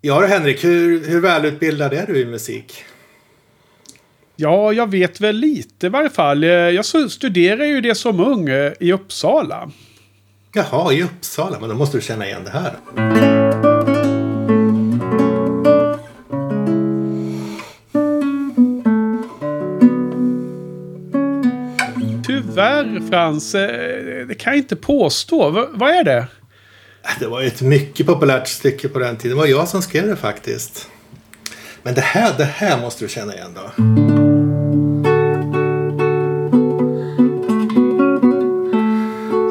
Ja, Henrik, hur välutbildad är du i musik? Ja, jag vet väl lite i varje fall. Jag studerar ju det som ung i Uppsala. Jaha, i Uppsala. Men då måste du känna igen det här. Tyvärr, Frans. Det kan jag inte påstå. Vad är det? Det var ett mycket populärt stycke på den tiden. Det var jag som skrev det faktiskt. Men det här måste du känna igen då.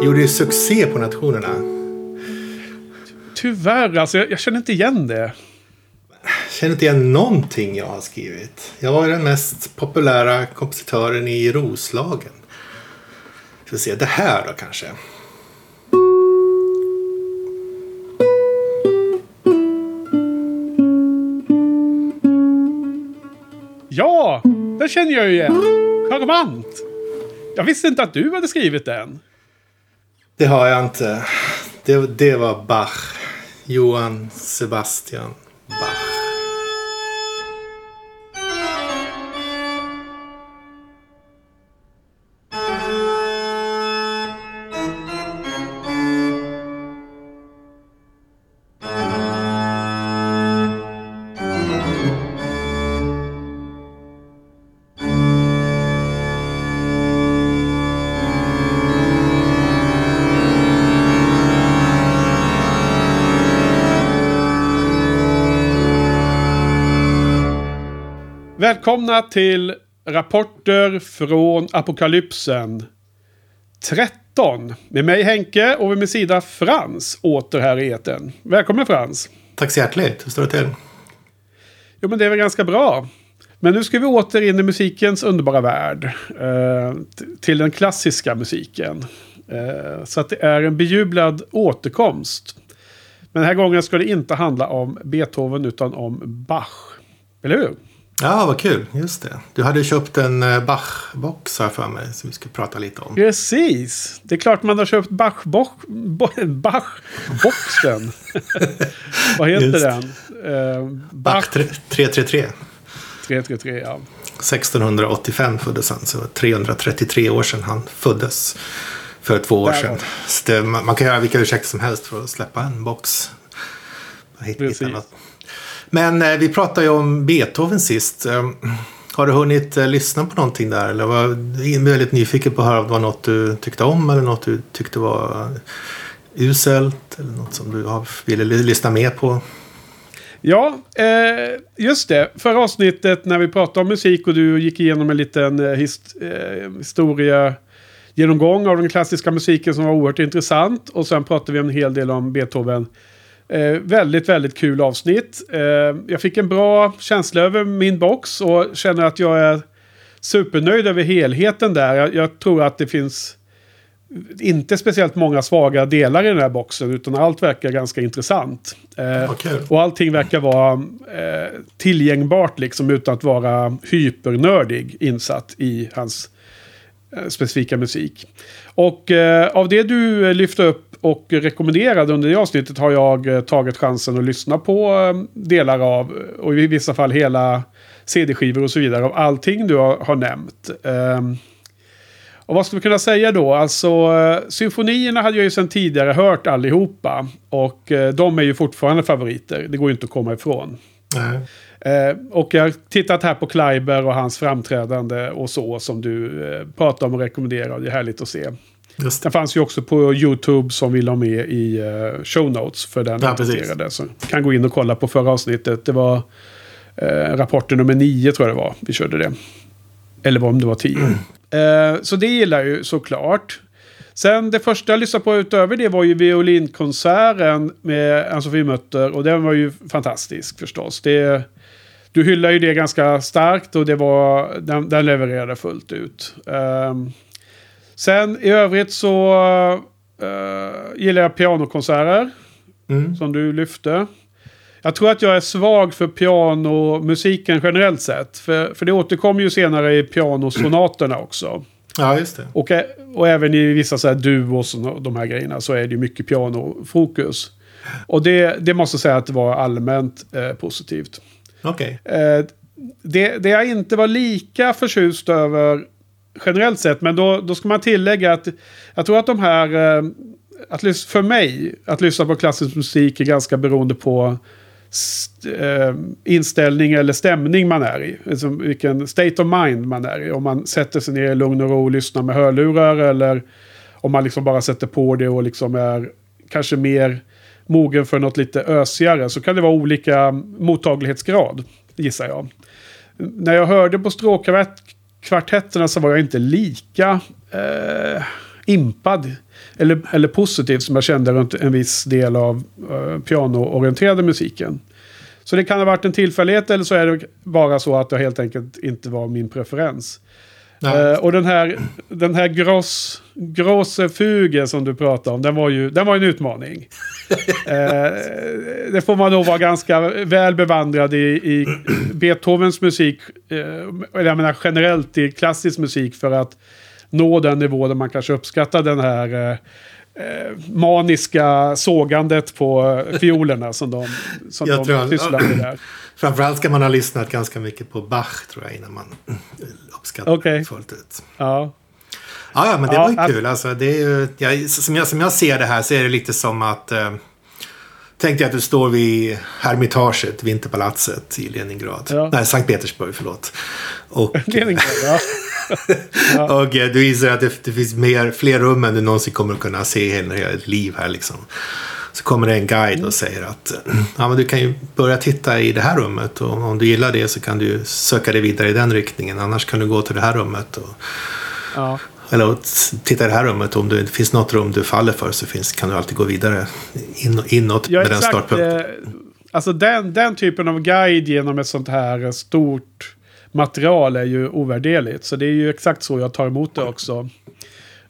Gjorde ju succé på nationerna. Tyvärr, alltså jag känner inte igen det. Jag känner inte igen någonting jag har skrivit. Jag var den mest populära kompositören i Roslagen. Ska vi se, det här då kanske. Ja, det känner jag ju igen. Karabant. Jag visste inte att du hade skrivit den. Det har jag inte. Det var Bach. Johann Sebastian Bach. Välkomna till Rapporter från Apokalypsen 13. Med mig Henke och med min sida Frans åter här i etern. Välkommen Frans. Tack så hjärtligt. Hur står det till? Jo, men det är väl ganska bra. Men nu ska vi åter in i musikens underbara värld. Till den klassiska musiken. Så att det är en bejublad återkomst. Men den här gången ska det inte handla om Beethoven utan om Bach. Eller hur? Ja, vad kul. Just det. Du hade köpt en Bach-box här för mig som vi ska prata lite om. Precis. Det är klart man har köpt Bach-boxen. Vad heter den? Bach 333. 333, ja. 1685 föddes han, så 333 år sedan han föddes för 2 år sedan. Så det, man kan göra vilka ursäkter som helst för att släppa en box. Precis. Men vi pratade ju om Beethoven sist. Har du hunnit lyssna på någonting där? Eller var väldigt nyfiken på att höra om det var något du tyckte om eller något du tyckte var uselt eller något som du ville lyssna mer på? Ja, just det. Förra avsnittet när vi pratade om musik och du gick igenom en liten historia genomgång av den klassiska musiken som var oerhört intressant, och sen pratade vi en hel del om Beethoven. Väldigt, väldigt kul avsnitt. Jag fick en bra känsla över min box och känner att jag är supernöjd över helheten där. Jag tror att det finns inte speciellt många svaga delar i den här boxen, utan allt verkar ganska intressant. Okay. Och allting verkar vara tillgängbart liksom, utan att vara hypernördig insatt i hans specifika musik. Och av det du lyfte upp och rekommenderade under det avsnittet har jag tagit chansen att lyssna på delar av, och i vissa fall hela cd-skivor och så vidare, av allting du har nämnt. Och vad skulle vi kunna säga då? Alltså, symfonierna hade jag ju sedan tidigare hört allihopa, och de är ju fortfarande favoriter. Det går ju inte att komma ifrån. Mm. Och jag har tittat här på Kleiber och hans framträdande och så som du pratar om och rekommenderar. Det är härligt att se. Just det. Den fanns ju också på YouTube som vill ha med i show notes för den intresserade. Så kan gå in och kolla på förra avsnittet. Det var rapporten nummer 9 tror jag det var. Vi körde det. Eller om det var 10. Så det gillar jag ju såklart. Sen det första jag lyssnade på utöver det var ju Violinkonserten med Anne-Sophie Mutter. Och den var ju fantastisk förstås. Du hyllar ju det ganska starkt och det var, den levererade fullt ut. Sen i övrigt så gillar jag pianokonserter som du lyfte. Jag tror att jag är svag för pianomusiken generellt sett. För det återkommer ju senare i pianosonaterna också. Ja, just det. Och även i vissa så här duos och de här grejerna så är det ju mycket pianofokus. Och det måste säga att det var allmänt positivt. Okej. Okay. Det jag inte var lika förtjust över generellt sett, men då ska man tillägga att jag tror att de här för mig, att lyssna på klassisk musik är ganska beroende på inställning eller stämning man är i, alltså vilken state of mind man är i, om man sätter sig ner i lugn och ro och lyssnar med hörlurar eller om man liksom bara sätter på det och liksom är kanske mer mogen för något lite ösigare, så kan det vara olika mottaglighetsgrad, gissar jag. När jag hörde på Stråkarvet kvartetterna så var jag inte lika impad eller positiv som jag kände runt en viss del av pianoorienterade musiken. Så det kan ha varit en tillfällighet, eller så är det bara så att det helt enkelt inte var min preferens. Och den här Große Fuge som du pratade om, den var en utmaning. Det får man nog vara ganska väl bevandrad i Beethovens musik, eller jag menar generellt i klassisk musik, för att nå den nivå där man kanske uppskattar den här maniska sågandet på fiolerna som de sysslar med där. Framförallt ska man ha lyssnat ganska mycket på Bach, tror jag, innan man uppskattar det fullt ut. Ja. Ja, men det var ju kul. Alltså, det är ju, som jag ser det här så är det lite som att tänk dig att du står vid Hermitaget, Vinterpalatset i Leningrad. Ja. Nej, Sankt Petersburg, förlåt. Och, Leningrad, ja. Ja. Och du inser att det finns fler rum än du någonsin kommer att kunna se i hela ditt liv här liksom. Så kommer det en guide och säger att ja, men du kan ju börja titta i det här rummet, och om du gillar det så kan du söka dig vidare i den riktningen, annars kan du gå till det här rummet och, ja. Eller titta i det här rummet, om det finns något rum du faller för så kan du alltid gå vidare inåt med den startpunkten. Alltså den typen av guide genom ett sånt här stort material är ju ovärderligt, så det är ju exakt så jag tar emot det också.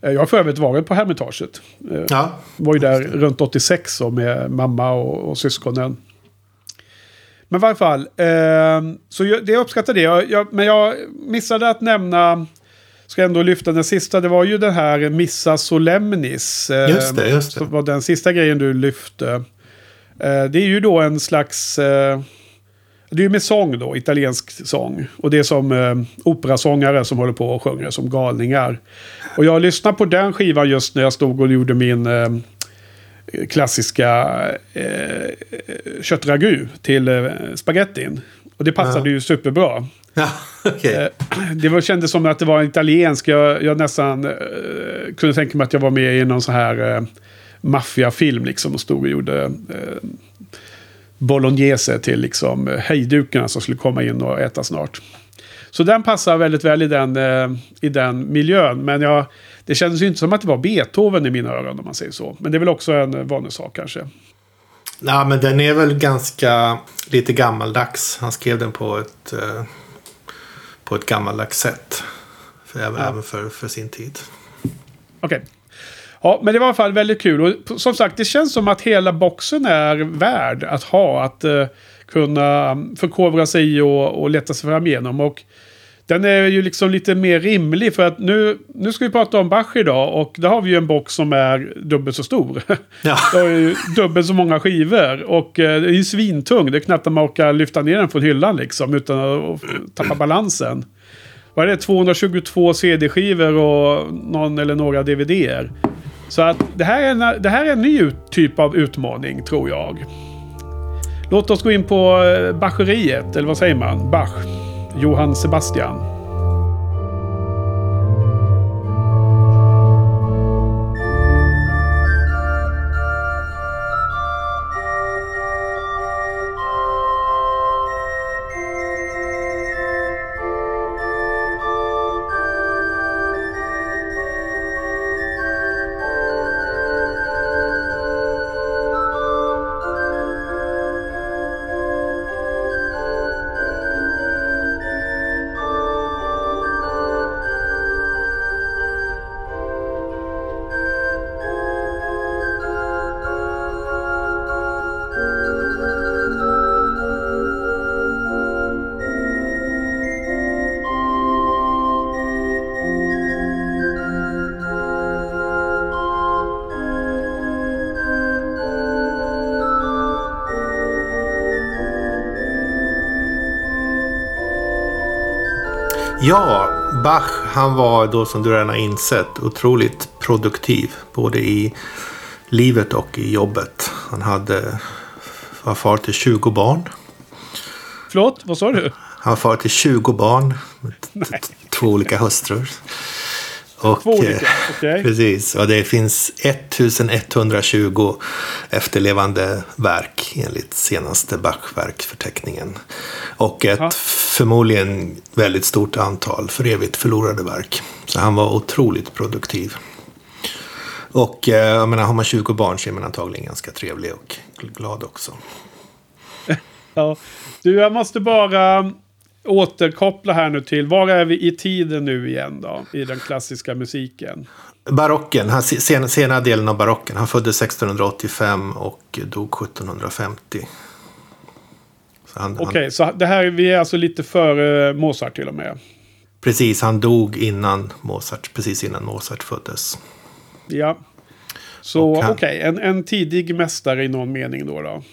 Jag har för övrigt varit på Hermitaget. Ja. Var ju där runt 86 med mamma och syskonen. Men i varje fall, så jag uppskattar det. Men jag missade att nämna, ska ändå lyfta den sista, det var ju den här Missa Solemnis. Just det. Var den sista grejen du lyfte. Det är ju då en slags... det är ju med sång då, italiensk sång. Och det är som operasångare som håller på och sjunger som galningar. Och jag lyssnade på den skivan just när jag stod och gjorde min klassiska köttragu till spagettin. Och det passade ju superbra. Ja, okay. Det kändes som att det var italiensk. Jag nästan kunde tänka mig att jag var med i någon sån här maffiafilm liksom, och stod och gjorde... bolognese till liksom hejdukarna som skulle komma in och äta snart. Så den passar väldigt väl i den miljön, men det kändes ju inte som att det var Beethoven i mina öron, om man säger så. Men det är väl också en vanlig sak kanske. Ja, men den är väl ganska lite gammaldags. Han skrev den på ett gammaldags sätt även för sin tid. Okej. Ja, men det var i alla fall väldigt kul. Och som sagt, det känns som att hela boxen är värd att ha. Att kunna förkovra sig och leta sig fram igenom. Och den är ju liksom lite mer rimlig. För att nu ska vi prata om Bach idag. Och där har vi ju en box som är dubbelt så stor. Ja. Det är ju dubbelt så många skivor. Och det är ju svintung. Det är knappt att man orkar lyfta ner den från hyllan liksom. Utan att tappa balansen. Vad är det? 222 CD-skivor och någon eller några DVD-er. Så att det här är en ny typ av utmaning, tror jag. Låt oss gå in på Bacheriet, eller vad säger man? Bach, Johann Sebastian. Ja, Bach, han var då som du redan har insett otroligt produktiv både i livet och i jobbet. Han var far till 20 barn. Förlåt, vad sa du? Han var far till 20 barn med två olika hustrur. Och, två olika, okay. Precis, och det finns 1120 efterlevande verk enligt senaste Bach-verkförteckningen. Och ett förmodligen väldigt stort antal för evigt förlorade verk. Så han var otroligt produktiv. Och jag menar, har man 20 barn så är man antagligen ganska trevlig och glad också. Ja, du, jag måste bara återkoppla här nu till, var är vi i tiden nu igen då, i den klassiska musiken? Barocken, han, sena delen av barocken. Han föddes 1685 och dog 1750. Okej, så det här, vi är alltså lite före Mozart till och med? Precis, han dog innan Mozart, precis innan Mozart föddes. Ja, så okej, en tidig mästare i någon mening då.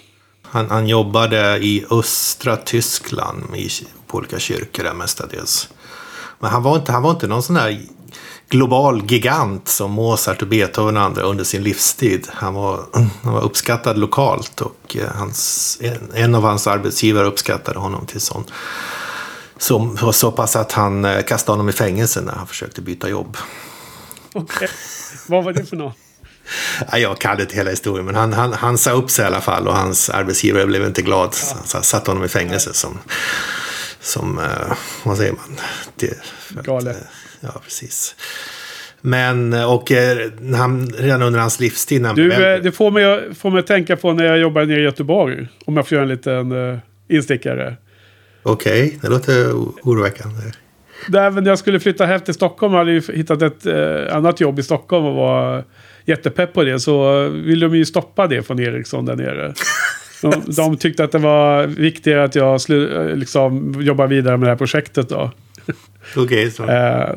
Han jobbade i östra Tyskland i olika kyrkor där mestadels. Men han var inte någon sån här global gigant som Mozart och Beethoven och andra under sin livstid. Han var uppskattad lokalt och en av hans arbetsgivare uppskattade honom till sån. Så pass att han kastade honom i fängelse när han försökte byta jobb. Okej, vad var det för något? Jag kan inte hela historien, men han sa upp sig i alla fall och hans arbetsgivare blev inte glad. Så han satt honom i fängelse som vad säger man? Galet. Ja, precis. Men och redan under hans livstid... det får mig att tänka på när jag jobbar nere i Göteborg. Om jag får göra en liten instickare. Okej, det låter oroväckande. Nej, men jag skulle flytta hem till Stockholm och hade hittat ett annat jobb i Stockholm och var jättepepp på det, så ville de ju stoppa det från Ericsson där nere. De tyckte att det var viktigare att jag jobbar vidare med det här projektet då. Okej, så.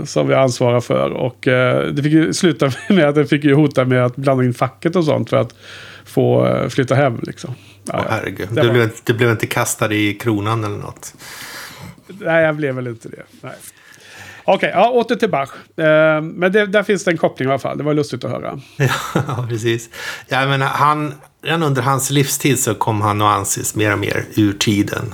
Som vi ansvarar för, och det fick ju sluta med att jag fick ju hota med att blanda in facket och sånt för att få flytta hem liksom. Ja, herregud. Du blev inte kastad i kronan eller något? Nej, jag blev väl inte det. Nej. Okej, ja, åter till Bach. Men där finns det en koppling i alla fall. Det var lustigt att höra. Ja, precis. Jag menar, redan under hans livstid så kom han att anses mer och mer ur tiden.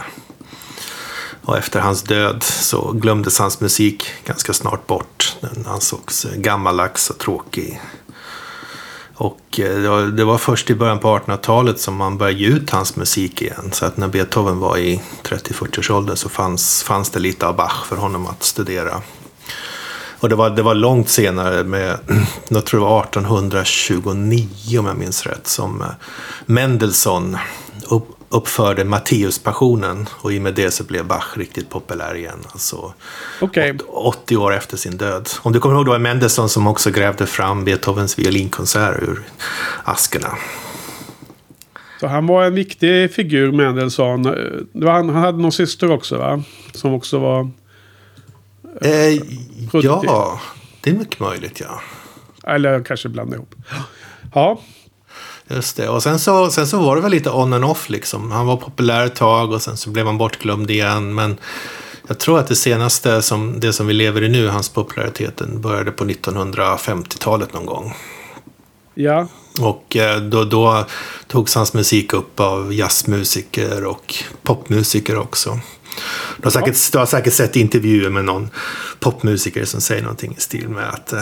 Och efter hans död så glömdes hans musik ganska snart bort. Den ansågs gammaldags och tråkig. Och det var först i början på 1800-talet som man började ge ut hans musik igen. Så att när Beethoven var i 30-40-årsåldern så fanns det lite av Bach för honom att studera. Och det var långt senare, med, jag tror det var 1829 om jag minns rätt, som Mendelssohn uppförde Matteus-passionen. Och i och med det så blev Bach riktigt populär igen. Alltså 80 år efter sin död. Om du kommer ihåg, då var Mendelssohn som också grävde fram Beethovens violinkonserter ur askerna. Så han var en viktig figur, Mendelssohn. Han hade någon syster också, va? Som också var... ja, det är mycket möjligt, ja. Eller kanske blanda ihop. Ja. Just det. Och sen så var det väl lite on and off liksom. Han var populär ett tag och sen så blev han bortglömd igen. Men jag tror att det senaste, som vi lever i nu, hans populariteten började på 1950-talet någon gång. Ja. Och då togs hans musik upp av jazzmusiker och popmusiker också. Du har säkert sett intervjuer med någon popmusiker som säger någonting i stil med att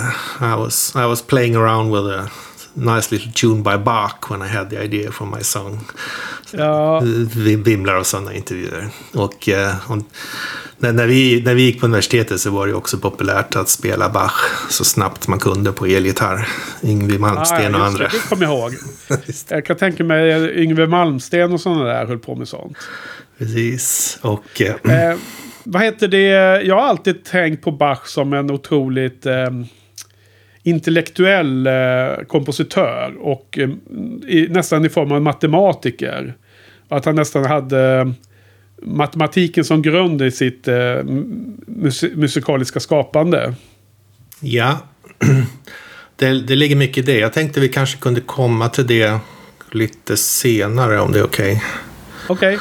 I was playing around with a nice little tune by Bach when I had the idea for my song. Ja. Vi vimlar av sådana intervjuer. Och när vi gick på universitetet så var det också populärt att spela Bach så snabbt man kunde på elgitarr. Yngwie Malmsteen och andra. Det kommer jag ihåg. Jag kan tänka mig Yngwie Malmsteen och sådana där höll på med sånt. Precis. Och vad heter det? Jag har alltid tänkt på Bach som en otroligt... intellektuell kompositör och nästan i form av matematiker. Att han nästan hade matematiken som grund i sitt musikaliska skapande. Ja, det ligger mycket i det. Jag tänkte vi kanske kunde komma till det lite senare, om det är okej. Okej.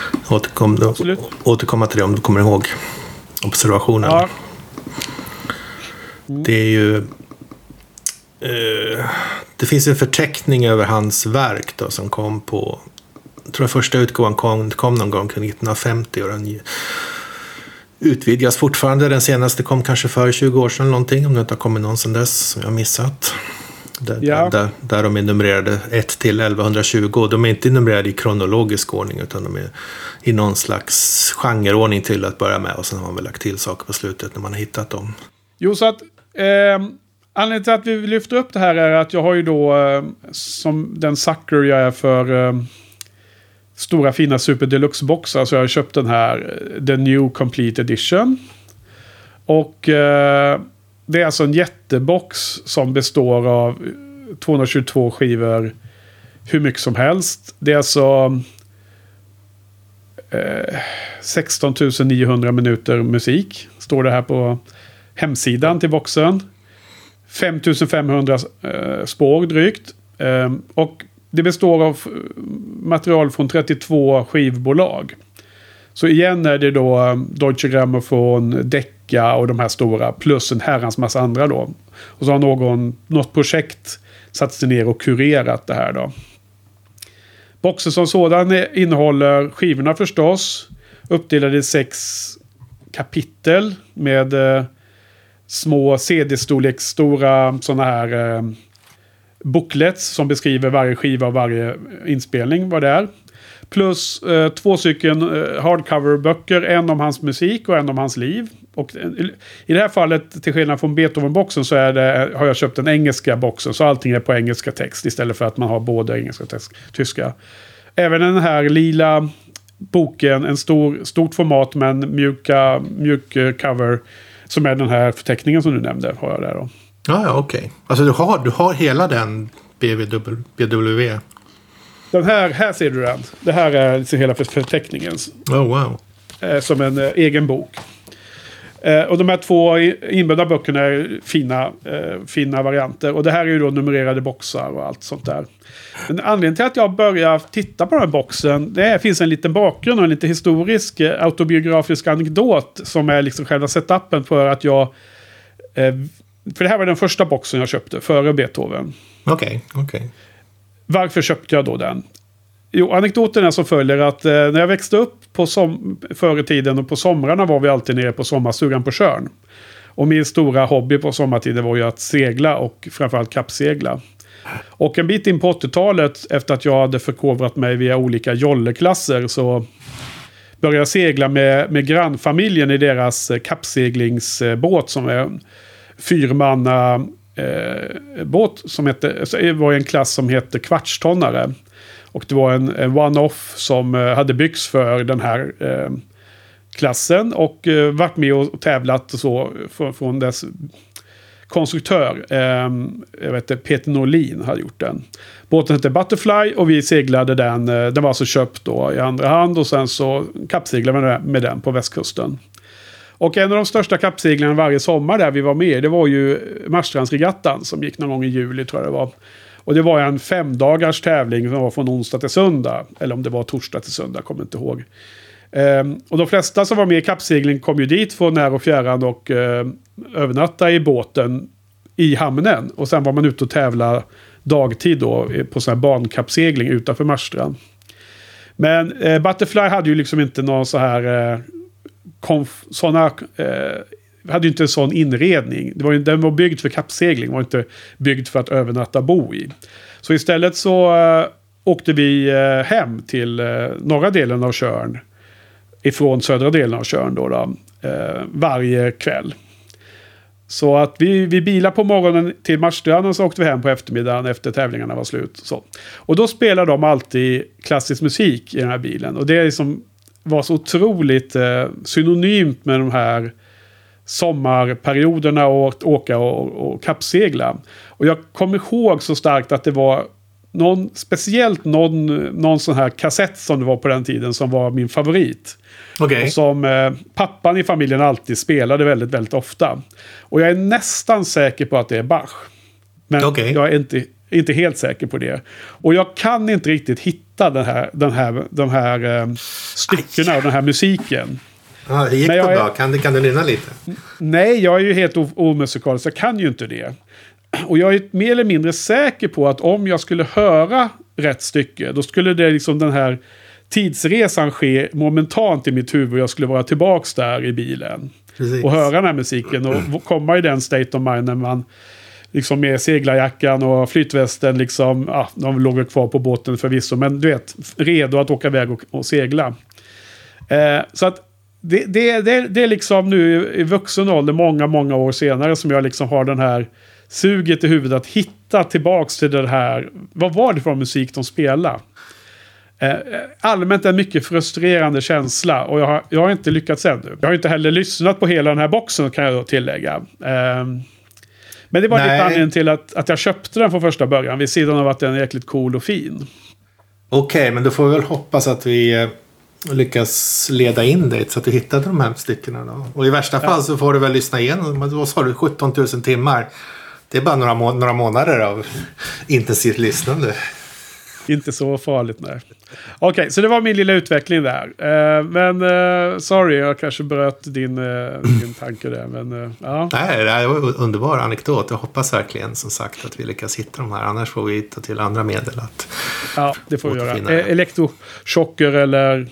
Återkomma till det om du kommer ihåg observationen. Ja. Det är ju det finns en förteckning över hans verk då, som kom på, jag tror första utgåvan kom någon gång kring 1950, och den utvidgas fortfarande. Den senaste kom kanske för 20 år sedan någonting, om det inte har kommit någon sedan dess som jag missat. Där de är numrerade 1 till 1120. De är inte numrerade i kronologisk ordning, utan de är i någon slags genreordning till att börja med, och sen har man väl lagt till saker på slutet när man har hittat dem. Jo, så att anledningen till att vi lyfter upp det här är att jag har ju då, som den sucker jag är för stora fina Super Deluxe-boxar, så jag har köpt den här The New Complete Edition. Och det är alltså en jättebox som består av 222 skivor, hur mycket som helst. Det är alltså 16 900 minuter musik, står det här på hemsidan till boxen. 5 500 spår drygt. Och det består av material från 32 skivbolag. Så igen är det då Deutsche Grammophon, Decca och de här stora, plus en herrans massa andra då. Och så har något projekt satt sig ner och kurerat det här då. Boxen som sådan innehåller skivorna förstås, uppdelade i 6 kapitel med små cd-storleks stora sådana här booklets som beskriver varje skiva och varje inspelning, vad det är. Plus 2 stycken hardcover-böcker, en om hans musik och en om hans liv. Och i det här fallet, till skillnad från Beethoven-boxen, så har jag köpt den engelska boxen, så allting är på engelska text istället för att man har både engelska text och tyska. Även den här lila boken, en stort format men mjuk cover, som är den här förteckningen som du nämnde, har jag där då. Ja, okej. Okay. Alltså du har hela den BWV. Den här ser du den. Det här är hela förteckningen. Oh, wow. Som en egen bok. Och de här 2 inbjudna böckerna är fina varianter. Och det här är ju då numrerade boxar och allt sånt där. Men anledningen till att jag börjar titta på den här boxen, det finns en liten bakgrund och en lite historisk autobiografisk anekdot som är liksom själva setupen för att jag... För det här var den första boxen jag köpte före Beethoven. Okej. Varför köpte jag då den? Jo, anekdoten är som följer att när jag växte upp förr i tiden och på somrarna var vi alltid nere på sommarstugan på Körn. Och min stora hobby på sommartiden var ju att segla och framförallt kappsegla. Och en bit in på 80-talet, efter att jag hade förkovrat mig via olika jolleklasser, så började jag segla med grannfamiljen i deras kappseglingsbåt som är 4-manna båt som var en klass som hette kvartstonnare, och det var en one-off som hade byggts för den här klassen och varit med och tävlat och så från dess konstruktör, jag vet inte, Peter Norlin hade gjort den. Båten hette Butterfly och vi seglade den, den var alltså köpt då i andra hand och sen så kappseglade vi med den på västkusten. Och en av de största kappseglarna varje sommar där vi var med, det var ju Marstrandsregattan som gick någon gång i juli, tror jag det var. Och det var en 5-dagars tävling som var från onsdag till söndag, eller om det var torsdag till söndag, kommer inte ihåg. Och de flesta som var med i kappsegling kom ju dit från när och fjärran och övernatta i båten i hamnen. Och sen var man ute och tävla dagtid då på sån här bankappsegling utanför Marstrand. Men Butterfly hade ju liksom inte någon så här... hade ju inte en sån inredning. Den var byggd för kappsegling, var inte byggd för att övernatta bo i. Så istället så åkte vi hem till norra delen av Körn ifrån södra delen av Körn då, varje kväll. Så att vi bilade på morgonen till Marstrand och så åkte vi hem på eftermiddagen efter tävlingarna var slut. Så. Och då spelar de alltid klassisk musik i den här bilen. Och det är liksom var så otroligt synonymt med de här sommarperioderna och att åka och kappsegla. Och jag kommer ihåg så starkt att det var någon sån här kassett som det var på den tiden som var min favorit. Okay. Och som pappan i familjen alltid spelade väldigt, väldigt ofta. Och jag är nästan säker på att det är Bach. Men okay. Jag är inte helt säker på det. Och jag kan inte riktigt hitta de här styckena och den här musiken. Ja, det gick men då? Kan du nynna lite? Nej, jag är ju helt omusikalisk. Jag kan ju inte det. Och jag är mer eller mindre säker på att om jag skulle höra rätt stycke, då skulle det liksom den här tidsresan ske momentant i mitt huvud. Jag skulle vara tillbaks där i bilen. Precis. Och höra den här musiken och komma i den state of mind när man liksom med seglarjackan och flytvästen liksom, de låg kvar på båten förvisso, men du vet, redo att åka iväg och segla. Så att det är liksom nu i vuxen ålder, många år senare, som jag liksom har den här suget i huvudet att hitta tillbaks till det här. Vad var det för musik de spelade? Allmänt en mycket frustrerande känsla, och jag har inte lyckats ännu. Jag har inte heller lyssnat på hela den här boxen, kan jag då tillägga. Men det var lite anledningen till att jag köpte den från första början, vid sidan av att den är jäkligt cool och fin. Okej, men då får vi väl hoppas att vi lyckas leda in dig så att du hittade de här styckena då. Och i värsta fall så får du väl lyssna igen. Då sa du 17 000 timmar. Det är bara några månader av intensivt lyssnande. Inte så farligt, nej. Okej, så det var min lilla utveckling där. Men sorry, jag kanske bröt din tanke där. Men, ja. Nej, det var en underbar anekdot. Jag hoppas verkligen, som sagt, att vi lyckas hitta de här. Annars får vi ta till andra medel att... Ja, det får vi göra. Elektrochocker eller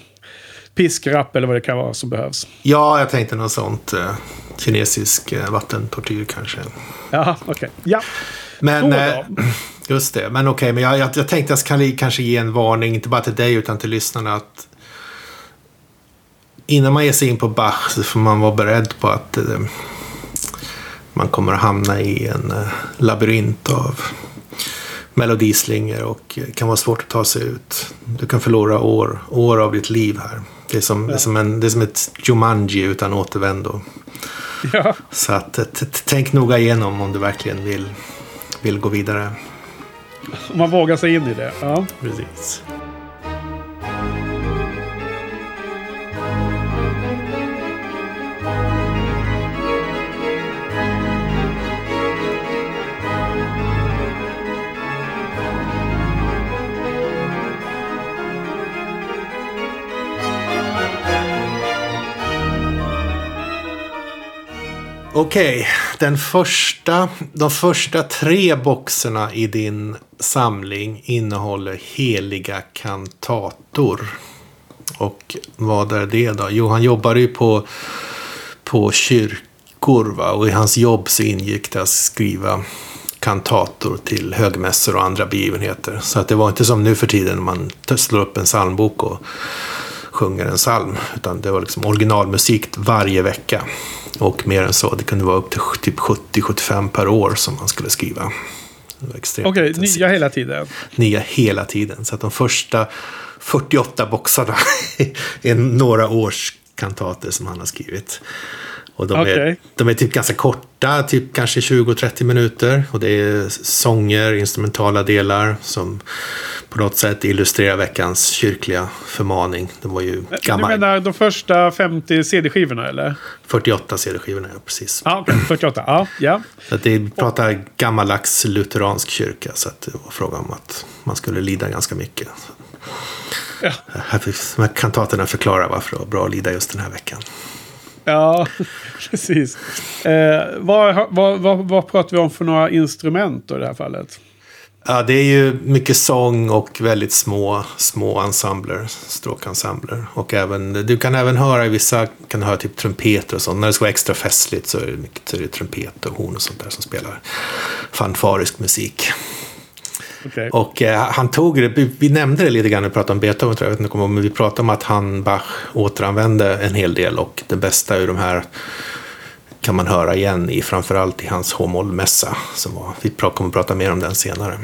piskrapp eller vad det kan vara som behövs. Ja, jag tänkte något sånt. Kinesisk vattentortyr kanske. Ja, okej. Ja. Men... Just det, men okej, men jag tänkte att jag kanske ge en varning, inte bara till dig utan till lyssnarna, att innan man ger sig in på Bach så får man vara beredd på att man kommer att hamna i en labyrint av melodislingor och det kan vara svårt att ta sig ut. Du kan förlora år av ditt liv här. Det är som ett Jumanji utan återvändo. Ja. Så att, tänk noga igenom om du verkligen vill gå vidare. Om man vågar sig in i det. Ja, precis. Okej, de första tre boxerna i din samling innehåller heliga kantator. Och vad är det då? Jo, han jobbade ju på kyrkor, va? Och i hans jobb så ingick det att skriva kantator till högmässor och andra begivenheter. Så att det var inte som nu för tiden när man slår upp en psalmbok och sjunger en psalm, utan det var liksom originalmusik varje vecka. Och mer än så, det kunde vara upp till typ 70-75 per år som man skulle skriva. Okej, nya hela tiden. Nya hela tiden. Så att de första 48 boxarna är några års kantater som han har skrivit. Och de är typ ganska korta, typ kanske 20-30 minuter. Och det är sånger, instrumentala delar som på något sätt illustrerar veckans kyrkliga förmaning. De var ju gammal. Du menar de första 50 CD-skivorna, eller? 48 CD-skivorna, ja, precis. Ja, okay. 48, ja. Yeah. Så att det pratar gammaldags lutheransk kyrka, så att det var frågan om att man skulle lida ganska mycket. Ja. De här kantaterna förklarar varför det var bra att lida just den här veckan. Ja, precis. Vad pratar vi om för några instrument i det här fallet? Ja, det är ju mycket sång och väldigt små ensembler, stråkensembler. Och du kan även höra vissa, kan höra typ trumpeter och sånt. När det ska vara extra festligt så är det mycket trumpeter och horn och sånt där som spelar fanfarisk musik. Okay. Och han tog det, vi nämnde det lite grann när vi pratade om Beethoven, tror jag, vet inte, men vi pratade om att han Bach återanvände en hel del, och det bästa ur de här kan man höra igen i, framförallt i hans H-moll-mässa som var, vi kommer att prata mer om den senare.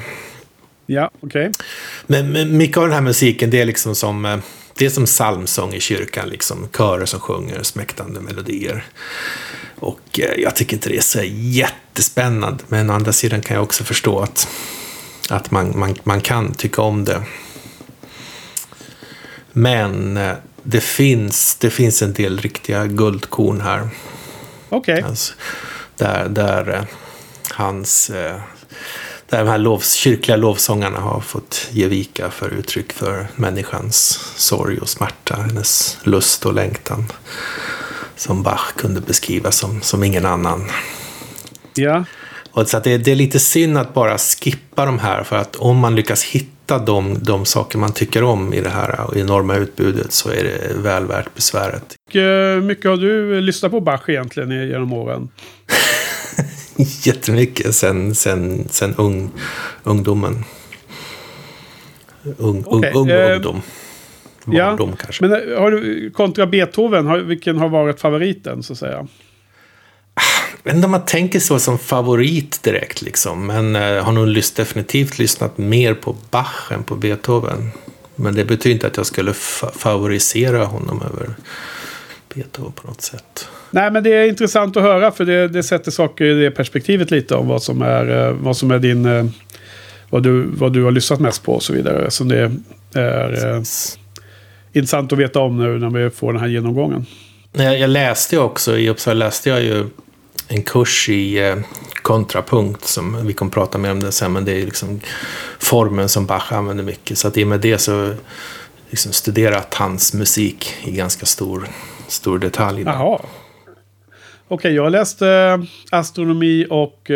Ja, okej. Okay. Men mycket av den här musiken, det är liksom som, det är som psalmsång i kyrkan, liksom körer som sjunger smäktande melodier. Och jag tycker inte det är så jättespännande, men å andra sidan kan jag också förstå att man kan tycka om det. Men det finns en del riktiga guldkorn här. Okej. Okay. Alltså, där de här kyrkliga lovsångarna har fått ge vika för uttryck för människans sorg och smärta, hennes lust och längtan. som Bach kunde beskriva som ingen annan. Ja. Och så att det är lite synd att bara skippa de här, för att om man lyckas hitta de saker man tycker om i det här enorma utbudet, så är det väl värt besväret. Hur mycket har du lyssnat på Bach egentligen genom åren? Jättemycket sen ungdomen. Ungdom. Barndom, ja. Kanske. Men har du, kontra Beethoven, vilken har varit favoriten så att säga? Jag vet inte om man tänker så som favorit direkt liksom, men har nog definitivt lyssnat mer på Bach än på Beethoven. Men det betyder inte att jag skulle favorisera honom över Beethoven på något sätt. Nej, men det är intressant att höra, för det sätter saker i det perspektivet lite om vad som är din, vad du har lyssnat mest på och så vidare, som det är intressant att veta om nu när vi får den här genomgången. Jag läste ju också i Uppsala en kurs i kontrapunkt, som vi kommer prata mer om det sen, men det är liksom formen som Bach använder mycket, så att i och med det så liksom studerat hans musik i ganska stor detalj. Jaha. Okej, jag läste astronomi och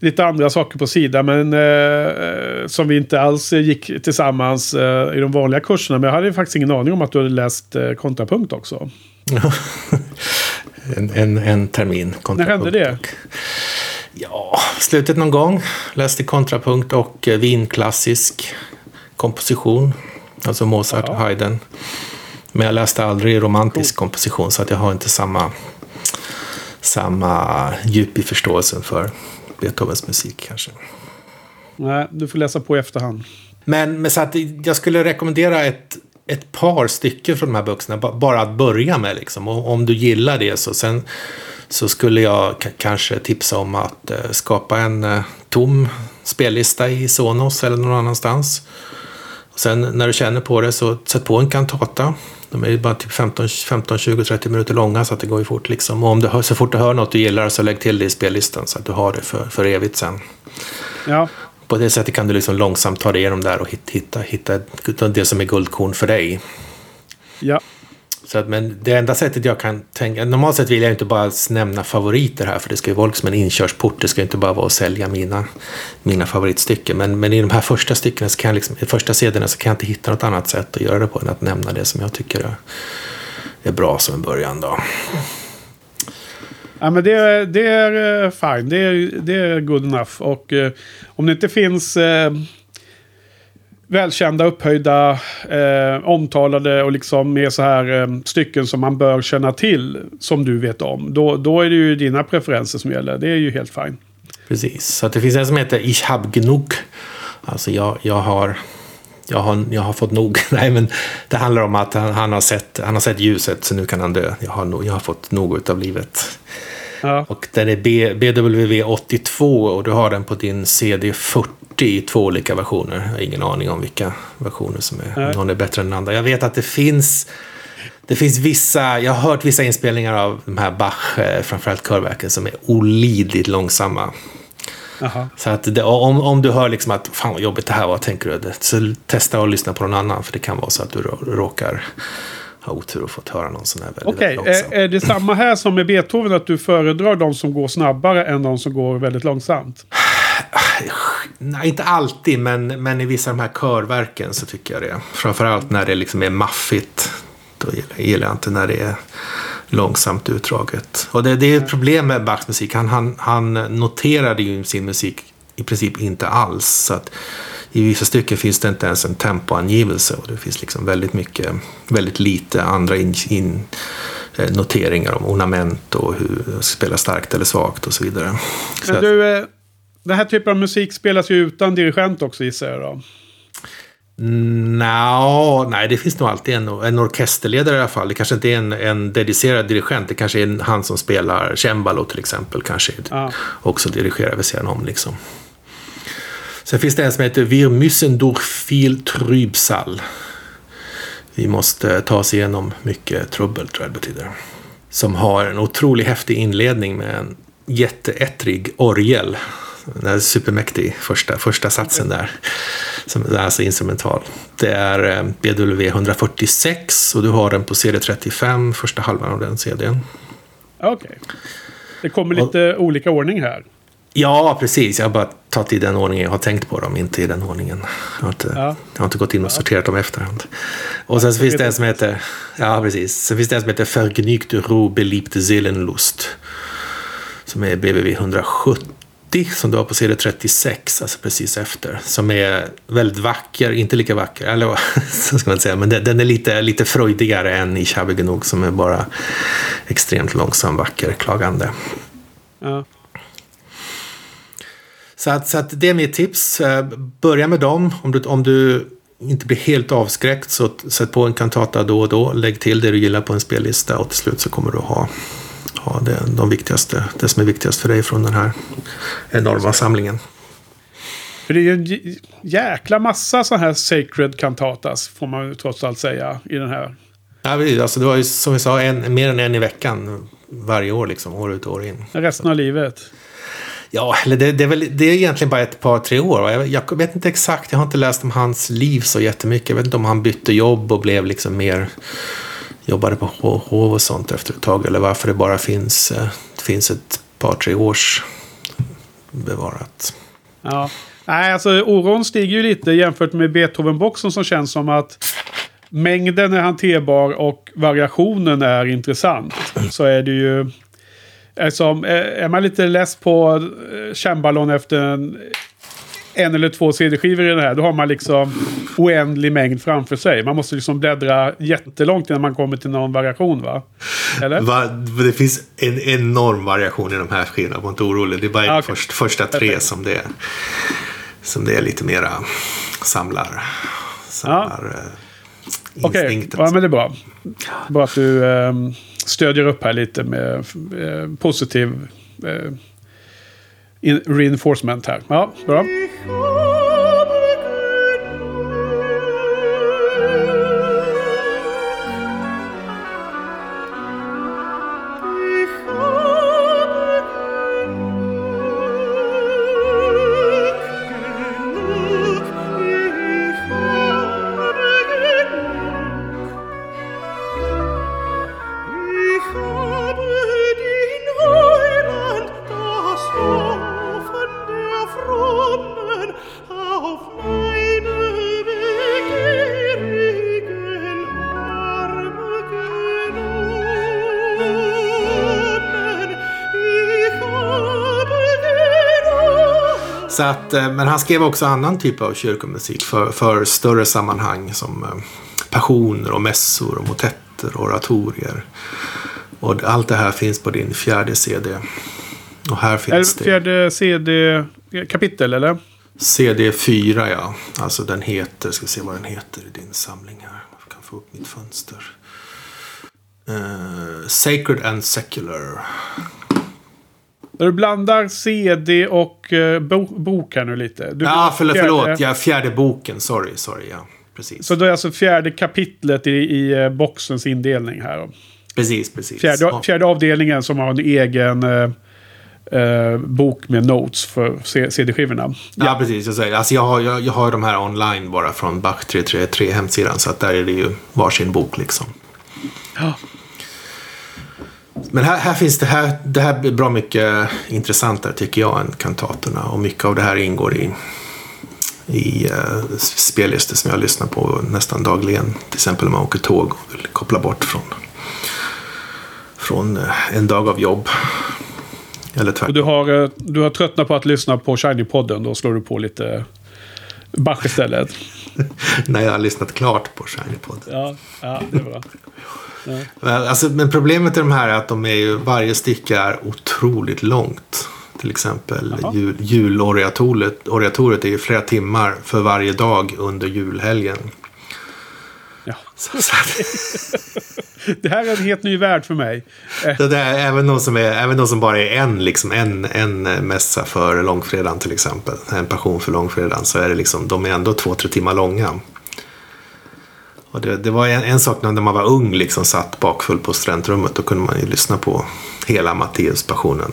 lite andra saker på sidan, men som vi inte alls gick tillsammans i de vanliga kurserna, men jag hade faktiskt ingen aning om att du hade läst kontrapunkt också. en termin kontrapunkt. När hände det? Ja, slutet någon gång. Läste kontrapunkt och vinklassisk komposition, alltså Mozart och Haydn. Men jag läste aldrig romantisk komposition, så att jag har inte samma djup i förståelsen för Beethovens musik kanske. Nej, du får läsa på i efterhand. Men så att jag skulle rekommendera ett par stycken från de här böckerna bara att börja med liksom, och om du gillar det så skulle jag kanske tipsa om att skapa en tom spellista i Sonos eller någon annanstans, och sen när du känner på det så sätt på en kantata. De är ju bara typ 15, 20, 30 minuter långa, så att det går ju fort liksom, och om du så fort du hör något du gillar så lägg till det i spellistan så att du har det för evigt sen. Ja. På det sättet kan du liksom långsamt ta dig igenom där och hitta det som är guldkorn för dig. Ja. Så att, men det enda sättet jag kan tänka... Normalt sett vill jag inte bara nämna favoriter här, för det ska ju vara liksom en inkörsport. Det ska ju inte bara vara att sälja mina favoritstycken. Men i de här första stycken så kan jag liksom, i första cederna så kan jag inte hitta något annat sätt att göra det på än att nämna det som jag tycker är bra som en början då. Ja, men det är fine, det är good enough, och om det inte finns välkända, upphöjda, omtalade och liksom med så här stycken som man bör känna till, som du vet om, då är det ju dina preferenser som gäller, det är ju helt fine. Precis, så att det finns en som heter Ich hab genug, alltså jag har fått nog. Nej, men det handlar om att han har sett ljuset, så nu kan han dö. Jag har fått nog av livet. Ja. Och den är BWV 82, och du har den på din CD 40 i två olika versioner. Jag har ingen aning om vilka versioner som är. Nej. Någon är bättre än den andra. Jag vet att det finns vissa, jag har hört vissa inspelningar av de här Bach, framförallt körverken, som är olidligt långsamma. Aha. Så att om du hör liksom att fan vad jobbigt det här var, tänker du det, så testa och lyssna på någon annan, för det kan vara så att du råkar ha otur och fått höra någon sån här väldigt, väldigt långsam. Okej, är det samma här som med Beethoven, att du föredrar de som går snabbare än de som går väldigt långsamt? Nej, inte alltid, men i vissa av de här körverken så tycker jag det. Framförallt när det liksom är maffigt, då gillar jag inte när det är långsamt utdraget. Och det är ett problem med Bachs musik. Han noterade ju sin musik i princip inte alls. Så att i vissa stycken finns det inte ens en tempoangivelse. Och det finns liksom väldigt lite andra noteringar om ornament och hur jag ska spela starkt eller svagt och så vidare. Så men du, den här typen av musik spelas ju utan dirigent också, gissar jag då? Nej, det finns nog alltid en orkesterledare i alla fall. Det kanske inte är en dedicerad dirigent. Det kanske är han som spelar cembalo till exempel, kanske också dirigerar vid sidan om liksom. Sen finns det en som heter Wir müssen durch viel Trübsal. Vi måste ta oss igenom mycket trubbel, tror jag det betyder. Som har en otroligt häftig inledning med en jätteättrig orgel. Den är supermäktig första satsen där. som är alltså instrumental. Det är BWV 146 och du har den på CD35, första halvan av den CD:n. Okej. Det kommer lite olika ordning här. Ja, precis. Jag har bara tagit i den ordningen jag har tänkt på dem, inte i den ordningen. Jag har inte gått in och sorterat dem efterhand. Och sen finns det en som heter... Ja, precis. Sen finns det en som heter Vergnügte Ruhe beliebte Seelenlust, som är BWV 170 som du har på CD36, alltså precis efter, som är väldigt vacker, inte lika vacker, eller så ska man säga, men den är lite freudigare än i Schabegenog, som är bara extremt långsam, vacker, klagande. Ja. Så att det är mitt tips. Börja med dem. Om du inte blir helt avskräckt, så sätt på en kantata då och då. Lägg till det du gillar på en spellista, och till slut så kommer du att ha de viktigaste, det som är viktigast för dig från den här enorma samlingen. För det är ju en jäkla massa så här sacred kantatas, får man ju trots allt säga, i den här. Ja, alltså det var ju, som vi sa, mer än en i veckan varje år, liksom, år ut och år in. Resten av livet. Ja, eller det är egentligen bara ett par, tre år. Jag vet inte exakt, jag har inte läst om hans liv så jättemycket. Jag vet inte om han bytte jobb och blev liksom mer... jobbade på hov och sånt efter ett tag, eller varför det bara finns ett par, tre års bevarat. Ja, nej, alltså oron stiger ju lite jämfört med Beethoven-boxen, som känns som att mängden är hanterbar och variationen är intressant. Så är det ju... Alltså, är man lite less på cembalon efter en eller två CD-skivor i det här, då har man liksom oändlig mängd framför sig. Man måste liksom bläddra jättelångt innan man kommer till någon variation, va? Eller? Det finns en enorm variation i de här skivorna, var inte orolig. Det är bara första tre som det är lite mera samlar instinkten. Ja, men det är bra. Bara att du stödjer upp här lite med positiv... reinforcement här. Ja, bra. Så att, men han skrev också annan typ av kyrkomusik för större sammanhang, som passioner och mässor och motetter och oratorier. Och allt det här finns på din fjärde CD. Och här finns det... Fjärde CD-kapitel, eller? CD4, ja. Alltså den heter... Ska se vad den heter i din samling här. Jag kan få upp mitt fönster. Sacred and Secular... När du blandar CD och bok här nu lite. Förlåt. Ja, fjärde boken. Sorry. Ja, precis. Så det är alltså fjärde kapitlet i boxens indelning här. Precis. Fjärde avdelningen, som har en egen bok med notes för CD-skivorna. Ja, ja, precis. Jag säger. Alltså jag har de här online bara från Bach 333 hemsidan. Så att där är det ju varsin bok, liksom. Ja. Men här finns det här är bra mycket intressantare, tycker jag, än kantaterna. Och mycket av det här ingår i spellistor som jag lyssnar på nästan dagligen. Till exempel när man åker tåg och vill koppla bort från en dag av jobb. Eller tvärtom. Och du har tröttnat på att lyssna på Shiny-podden, då slår du på lite Bach istället. När jag har lyssnat klart på Shiny-podden. Ja, det är bra. Ja. Alltså, men problemet är de här är att de är ju, varje stycke är otroligt långt. Till exempel juloratoriet är ju flera timmar för varje dag under julhelgen. Ja. Så. Det här är en helt ny värld för mig. Det är även de som bara är en mässa för långfredagen, till exempel en passion för långfredagen, så är det liksom, de är ändå 2-3 timmar långa. Och det var en sak när man var ung, liksom, satt bakfull på studentrummet. Då kunde man ju lyssna på hela Matteus-passionen.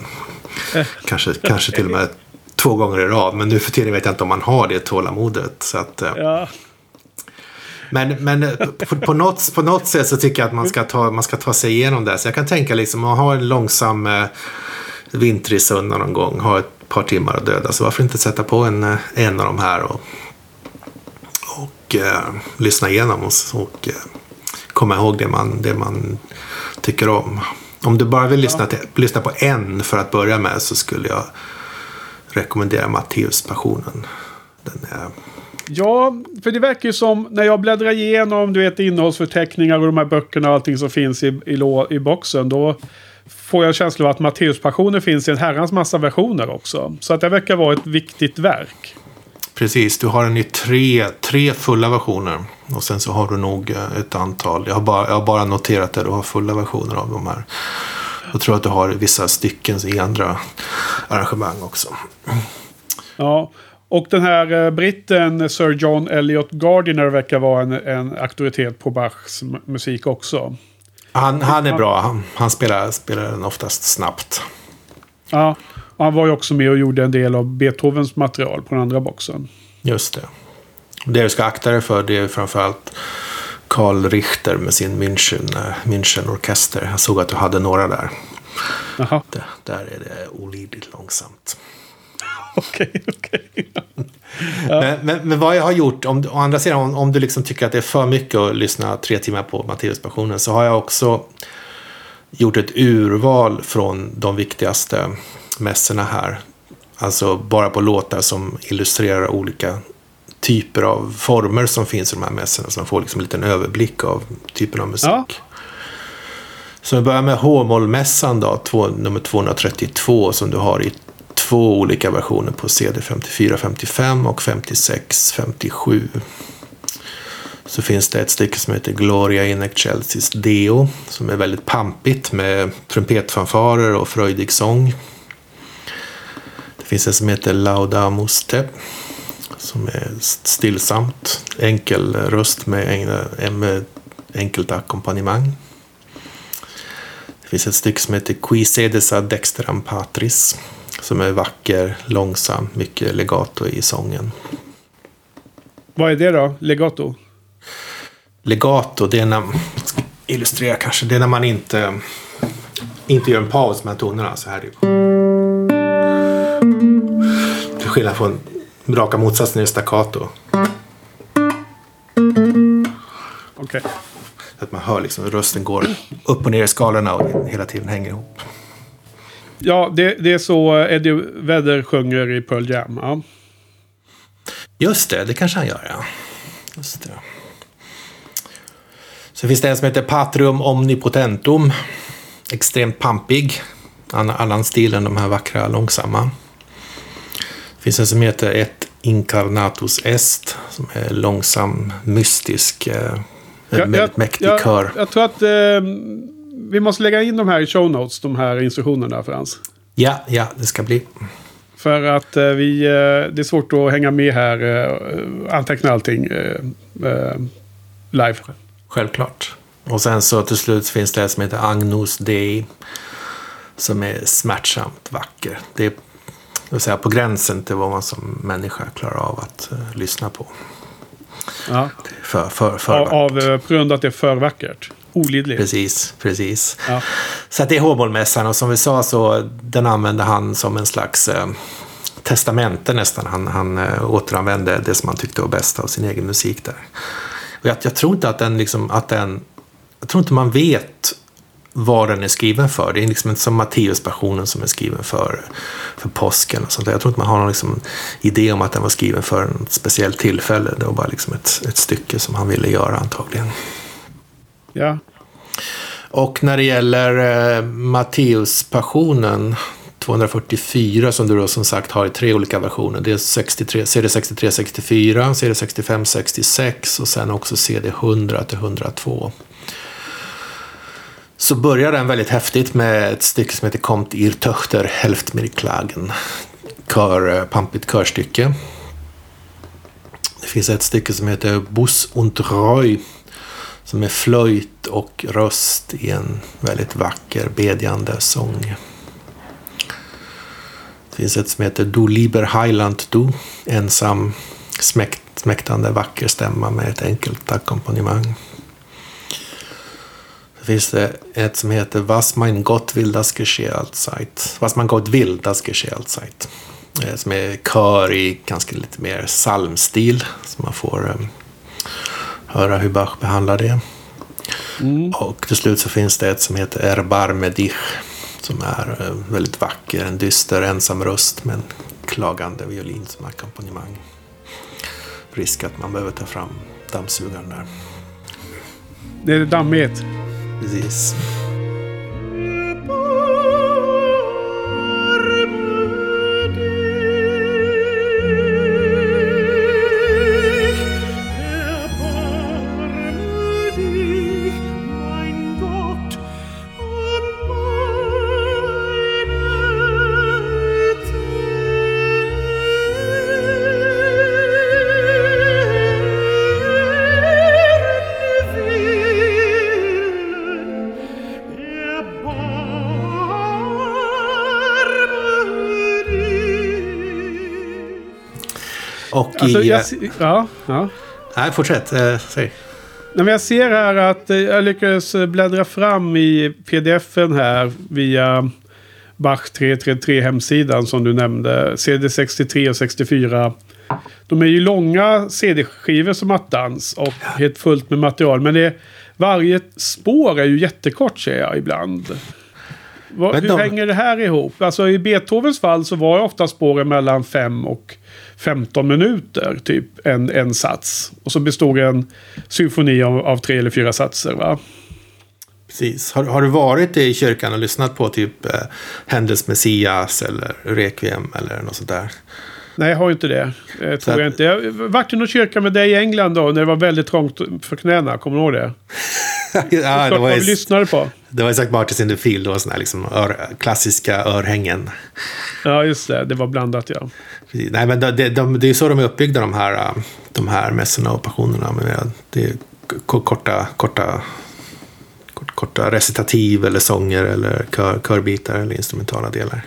Kanske till och med två gånger i rad, men nu för tiden vet jag inte om man har det tålamodet. Så att, ja. Men på något sätt så tycker jag att man ska ta sig igenom det. Så jag kan tänka liksom att ha en långsam vinter i söndag någon gång, ha ett par timmar att döda. Så varför inte sätta på en av de här och lyssna igenom oss och komma ihåg det man tycker om. Om du bara vill lyssna på en för att börja med, så skulle jag rekommendera Matteus-passionen. Den är... Ja, för det verkar ju som när jag bläddrar igenom, du vet, innehållsförteckningar och de här böckerna och allting som finns i boxen, då får jag känslan av att Matteus-passionen finns i en herrans massa versioner också. Så att det verkar vara ett viktigt verk. Precis, du har den i tre fulla versioner och sen så har du nog ett antal. Jag har bara noterat det, du har fulla versioner av de här. Jag tror att du har vissa stycken i andra arrangemang också. Ja, och den här britten Sir John Eliot Gardiner verkar vara en auktoritet på Bachs musik också. Han är bra, han spelar den oftast snabbt. Ja, han var ju också med och gjorde en del av Beethovens material på den andra boxen. Just det. Det du ska akta dig för, det är framförallt Karl Richter med sin München-orkester. Jag såg att du hade några där. Aha. Där är det olidligt långsamt. Okej. Ja. Men vad jag har gjort, å andra sidan, om du liksom tycker att det är för mycket att lyssna 3 timmar på Matteus-passionen, så har jag också gjort ett urval från de viktigaste mässorna här. Alltså bara på låtar som illustrerar olika typer av former som finns i de här mässorna, så man får liksom en liten överblick av typen av musik. Ja. Så vi börjar med H-moll-mässan då, nummer 232, som du har i 2 olika versioner på CD 54-55 och 56-57. Så finns det ett stycke som heter Gloria in Excelsis Deo, som är väldigt pampigt med trumpetfanfarer och fröjdig sång. Det finns en som heter Laudamus Te, som är stillsamt, enkel röst med enkelt ackompanjemang. Det finns ett stycke som heter Qui sedes ad dexteram patris, som är vacker, långsam, mycket legato i sången. Vad är det då? Legato? Legato, det är när, illustrera kanske, det är när man inte gör en paus med tonerna så här. Till skillnad från raka motsatsen i staccato. Okej. Att man hör liksom rösten går upp och ner i skalorna och hela tiden hänger ihop. Ja, det är så Eddie Vedder sjunger i Pearl Jam. Ja. Just det kanske han gör, ja. Just det. Så finns det en som heter Patrum Omnipotentum. Extremt pampig. Annan stil än de här vackra, långsamma. Det finns en som heter Ett Incarnatus Est, som är långsam, mystisk, väldigt mäktig kör. Jag tror att... vi måste lägga in de här i show notes, de här instruktionerna för Frans. Ja, det ska bli. För att det är svårt att hänga med här, anteckna allting live. Självklart. Och sen så till slut finns det som heter Agnus Dei, som är smärtsamt vacker. Det är, vill säga, på gränsen till vad man som människa klarar av att lyssna på. Ja. För på grund av att det är för vackert. Olidligt. Precis. Ja. Så att det är H-moll-mässan, och som vi sa så den använde han som en slags testamente nästan. Han återanvände det som han tyckte var bäst av sin egen musik där. Och jag tror inte att den liksom, jag tror inte man vet vad den är skriven för. Det är liksom inte som Matteus-passionen som är skriven för påsken och sånt där. Jag tror inte man har någon liksom idé om att den var skriven för ett speciellt tillfälle. Det var bara liksom ett stycke som han ville göra antagligen. Ja. Och när det gäller Matteus-passionen 244, som du då som sagt har i 3 olika versioner. Det är CD 63-64, CD 65-66 och sen också CD 100-102. Så börjar den väldigt häftigt med ett stycke som heter Komt ihr Töchter helft mir klagen. Pampigt körstycke. Det finns ett stycke som heter Bus und Roy, som är flöjt och röst i en väldigt vacker bedjande sång. Det finns ett som heter Du lieber Heiland du, ensam smäktande vacker stämma med ett enkelt ackompanjemang. Det finns ett som heter Was mein Gott will das geschehen allzeit. Was mein Gott will das geschehen allzeit. Som är kör i ganska lite mer psalmstil, så man får höra hur Bach behandlar det. Mm. Och till slut så finns det ett som heter Erbarme dich, som är väldigt vacker, en dyster ensam röst med en klagande violin som ackompanjemang. Risk att man behöver ta fram dammsugaren där. Det är det dammigt. Precis. Och alltså, Nej, fortsätt. Säg. Nej, men jag ser här att jag lyckades bläddra fram i pdf-en här via Bach 333 hemsidan som du nämnde. CD63 och 64. De är ju långa CD-skivor som attans och helt fullt med material. Men varje spår är ju jättekort, ser jag ibland. Hur hänger det här ihop? Alltså, i Beethovens fall så var ju ofta spåren mellan 5 och 15 minuter, typ en sats. Och så bestod en symfoni av 3 eller 4 satser, va? Precis. Har du varit i kyrkan och lyssnat på typ Händels Messias eller Requiem eller något sånt där? Nej, jag har inte det. Tror jag inte. Jag var i någon kyrka med dig i England då, när det var väldigt trångt för knäna. Kommer du ihåg det? Ja, det var ju... lyssnade på. Det var Sankt Martin in the Field och såna liksom klassiska örhängen. Ja, just det. Det var blandat, ja. Precis. Nej, men det är så de är uppbyggda, de här mässorna och passionerna. Men det är korta recitativ eller sånger eller körbitar eller instrumentala delar.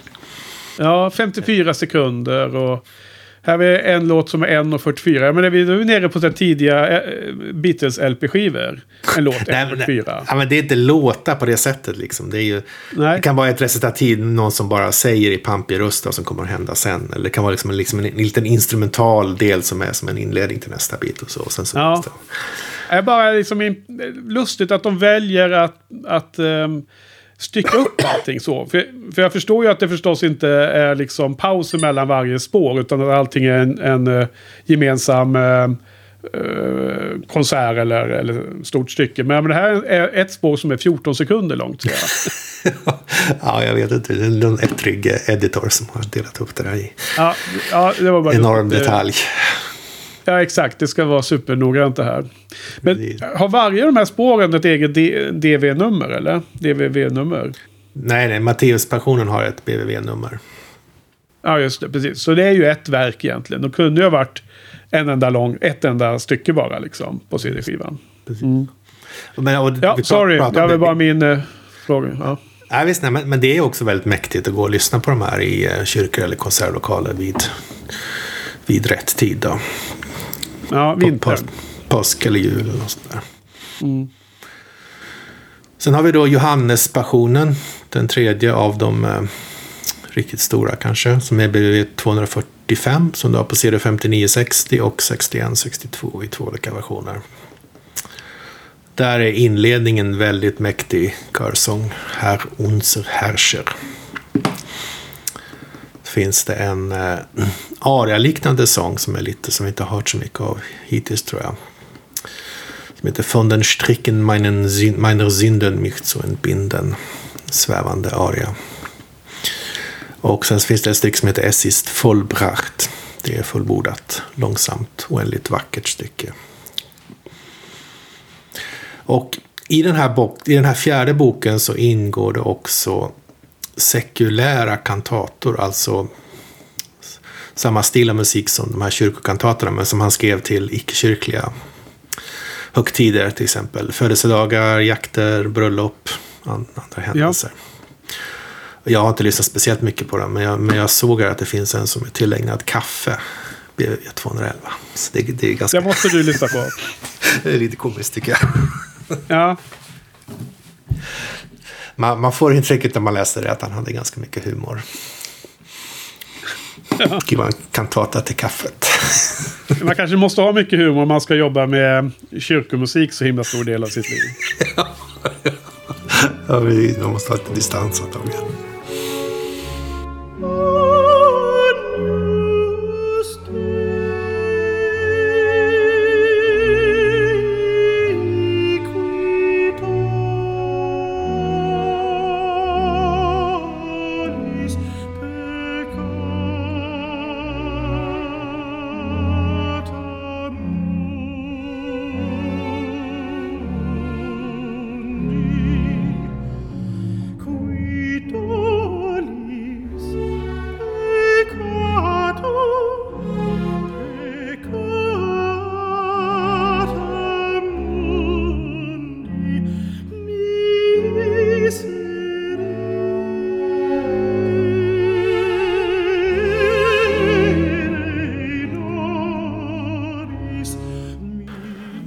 Ja, 54 sekunder och här är en låt som är 1:44. Men vi är nere på så tidiga Beatles LP-skivor. En låt 1:44. Ja, men det är inte låta på det sättet liksom. Det är ju, det kan vara ett recitativ, någon som bara säger i pampig röst vad som kommer att hända sen, eller det kan vara liksom en liten instrumental del som är som en inledning till nästa bit och så, och sen så nästa. Det är bara liksom lustigt att de väljer att stycka upp allting så. För jag förstår ju att det förstås inte är liksom pauser mellan varje spår, utan att allting är en gemensam konsert eller stort stycke. Men det här är ett spår som är 14 sekunder långt. Ja, jag vet inte. Det är någon trygg editor som har delat upp det där i det var bara enorm detalj. Ja, exakt. Det ska vara supernoggrant det här. Men har varje av de här spåren ett eget DV-nummer eller? DVV-nummer? Nej. Matteus-passionen har ett BWV-nummer. Ja, just det. Precis. Så det är ju ett verk egentligen. De kunde ju ha varit ett enda stycke bara liksom på CD-skivan. Precis. Mm. Det var bara min fråga. Ja. Ja, visst, nej, men det är också väldigt mäktigt att gå och lyssna på de här i kyrkor eller konsertlokaler vid rätt tid då. Ja, vinter. Påsk eller jul eller sånt där. Mm. Sen har vi då Johannes-passionen, den tredje av de riktigt stora kanske, som är BWV 245 som du har på CD 5960 och 6162 i 2 olika versioner. Där är inledningen väldigt mäktig körsång, Herr unser Herrscher. Finns det en aria-liknande sång som vi inte har hört så mycket av hittills, tror jag. Som heter Von den Stricken meiner Sünden mich zu entbinden. Svävande aria. Och sen finns det ett stycke som heter Es ist vollbracht. Det är fullbordat, långsamt, oändligt vackert stycke. Och i den här fjärde boken så ingår det också sekulära kantator, alltså samma stil av musik som de här kyrkokantaterna, men som han skrev till icke-kyrkliga högtider, till exempel födelsedagar, jakter, bröllop, andra händelser. Jag har inte lyssnat speciellt mycket på den, men jag såg att det finns en som är tillägnad kaffe, BWV 211. Så det är ganska... Det måste du lyssna på. Det är lite komiskt tycker jag. Ja. Man får intrycket när man läser det att han hade ganska mycket humor. Ja. Gud, man kan tata till kaffet. Man kanske måste ha mycket humor om man ska jobba med kyrkomusik så himla stor del av sitt liv. Ja, ja, man måste ha lite distans åt dem igen.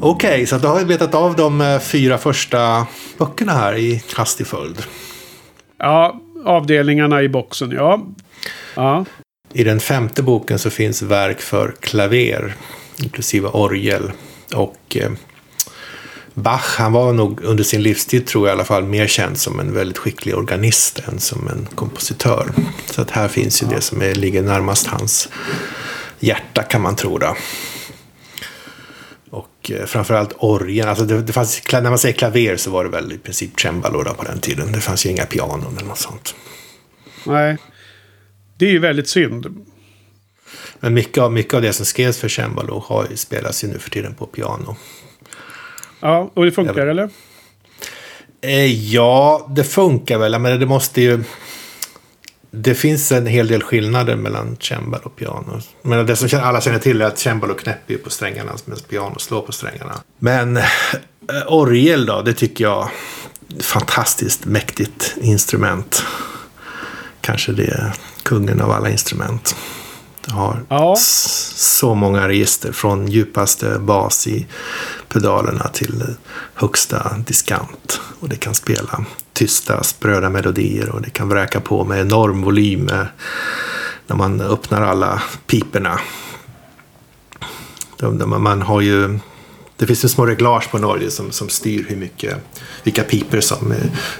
Okej, så då har vi betat av de 4 första böckerna här i hastig följd. Ja, avdelningarna i boxen, ja. Ja. I den 5:e boken så finns verk för klaver, inklusive orgel. Och Bach, han var nog under sin livstid, tror jag i alla fall, mer känd som en väldigt skicklig organist än som en kompositör. Så att här finns ju det som ligger närmast hans hjärta, kan man tro då. Och framförallt orgeln, alltså det fanns, när man säger klaver så var det väl i princip cembalo på den tiden, det fanns ju inga pianon eller något sånt. Nej, det är ju väldigt synd. Men mycket av det som skrevs för cembalo spelas ju nu för tiden på piano. Ja, och det funkar eller? Ja, det funkar väl, men det måste ju... Det finns en hel del skillnader mellan cembalo och piano. Men det som alla känner till är att cembalo knäpper på strängarna medan piano slår på strängarna. Men orgel då, det tycker jag är fantastiskt mäktigt instrument. Kanske det är kungen av alla instrument. Det har så många register från djupaste bas i pedalerna till högsta diskant. Och det kan spela tysta, spröda melodier och det kan vräka på med enorm volym när man öppnar alla piperna. Man har ju, det finns ju små reglage på Norge som styr vilka piper som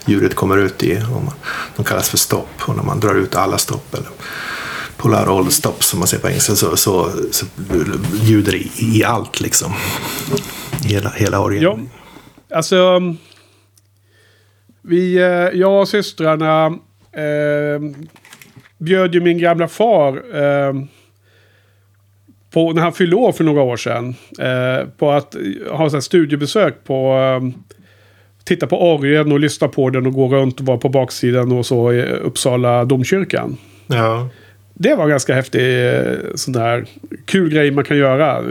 djuret kommer ut i. De kallas för stopp, och när man drar ut alla stopp eller polarollstopp som man ser på engelska så ljuder i allt liksom. Hela orgen. Ja, alltså jag och systrarna bjöd ju min gamla far på, när han fyllde år för några år sedan, på att ha så här studiebesök på titta på orgeln och lyssna på den och gå runt och vara på baksidan och så i Uppsala domkyrkan. Ja. Det var ganska häftig sån där kul grej man kan göra.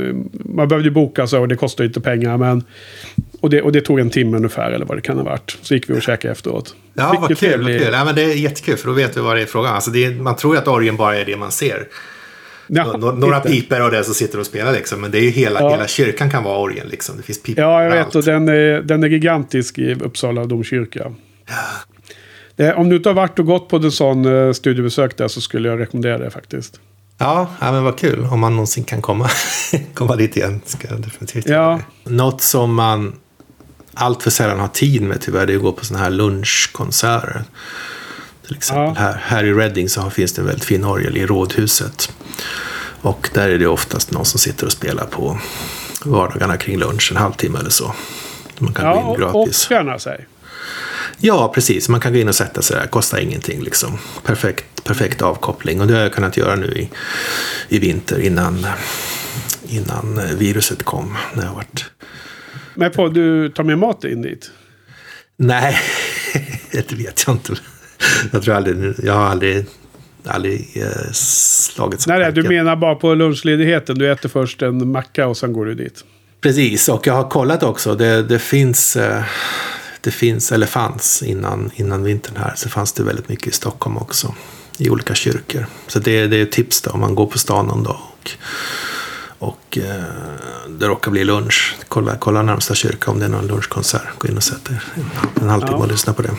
Man behövde ju boka så och det kostar ju inte pengar, men och det tog en timme ungefär eller vad det kan ha varit. Så gick vi och käkade efteråt. Ja, vad kul. Ja, men det är jättekul för då vet vi vad det är frågan. Alltså man tror ju att orgeln bara är det man ser. Ja, några piper och det som sitter och spelar liksom, men det är ju hela kyrkan kan vara orgeln liksom. Det finns piper. Ja, jag vet allt. Och den är gigantisk i Uppsala domkyrka. Ja. Om du inte har varit och gått på en sån studiebesök där så skulle jag rekommendera det faktiskt. Ja, men vad kul om man någonsin kan komma dit igen. Ska jag definitivt göra det. Något som man allt för sällan har tid med tyvärr, det är att gå på såna här lunchkonserter. Till exempel här i Reading så finns det en väldigt fin orgel i Rådhuset. Och där är det oftast någon som sitter och spelar på vardagarna kring lunch, en halvtimme eller så. Man kan gå in gratis. Och tjäna sig. Ja, precis. Man kan gå in och sätta sig där. Kostar ingenting liksom. Perfekt avkoppling. Och det har jag kunnat göra nu i vinter innan viruset kom. När jag varit... Men får du ta med mat in dit? Nej, det vet jag inte. Jag har aldrig slagit så. Nej, du menar bara på lunchledigheten. Du äter först en macka och sen går du dit. Precis, och jag har kollat också. Det finns... det finns, eller fanns innan vintern här, så fanns det väldigt mycket i Stockholm också, i olika kyrkor. Så det är ett tips då, om man går på stan någon dag och det råkar bli lunch, kolla närmsta kyrka om det är någon lunchkonsert, gå in och sätt dig en halvtimme och lyssna på det.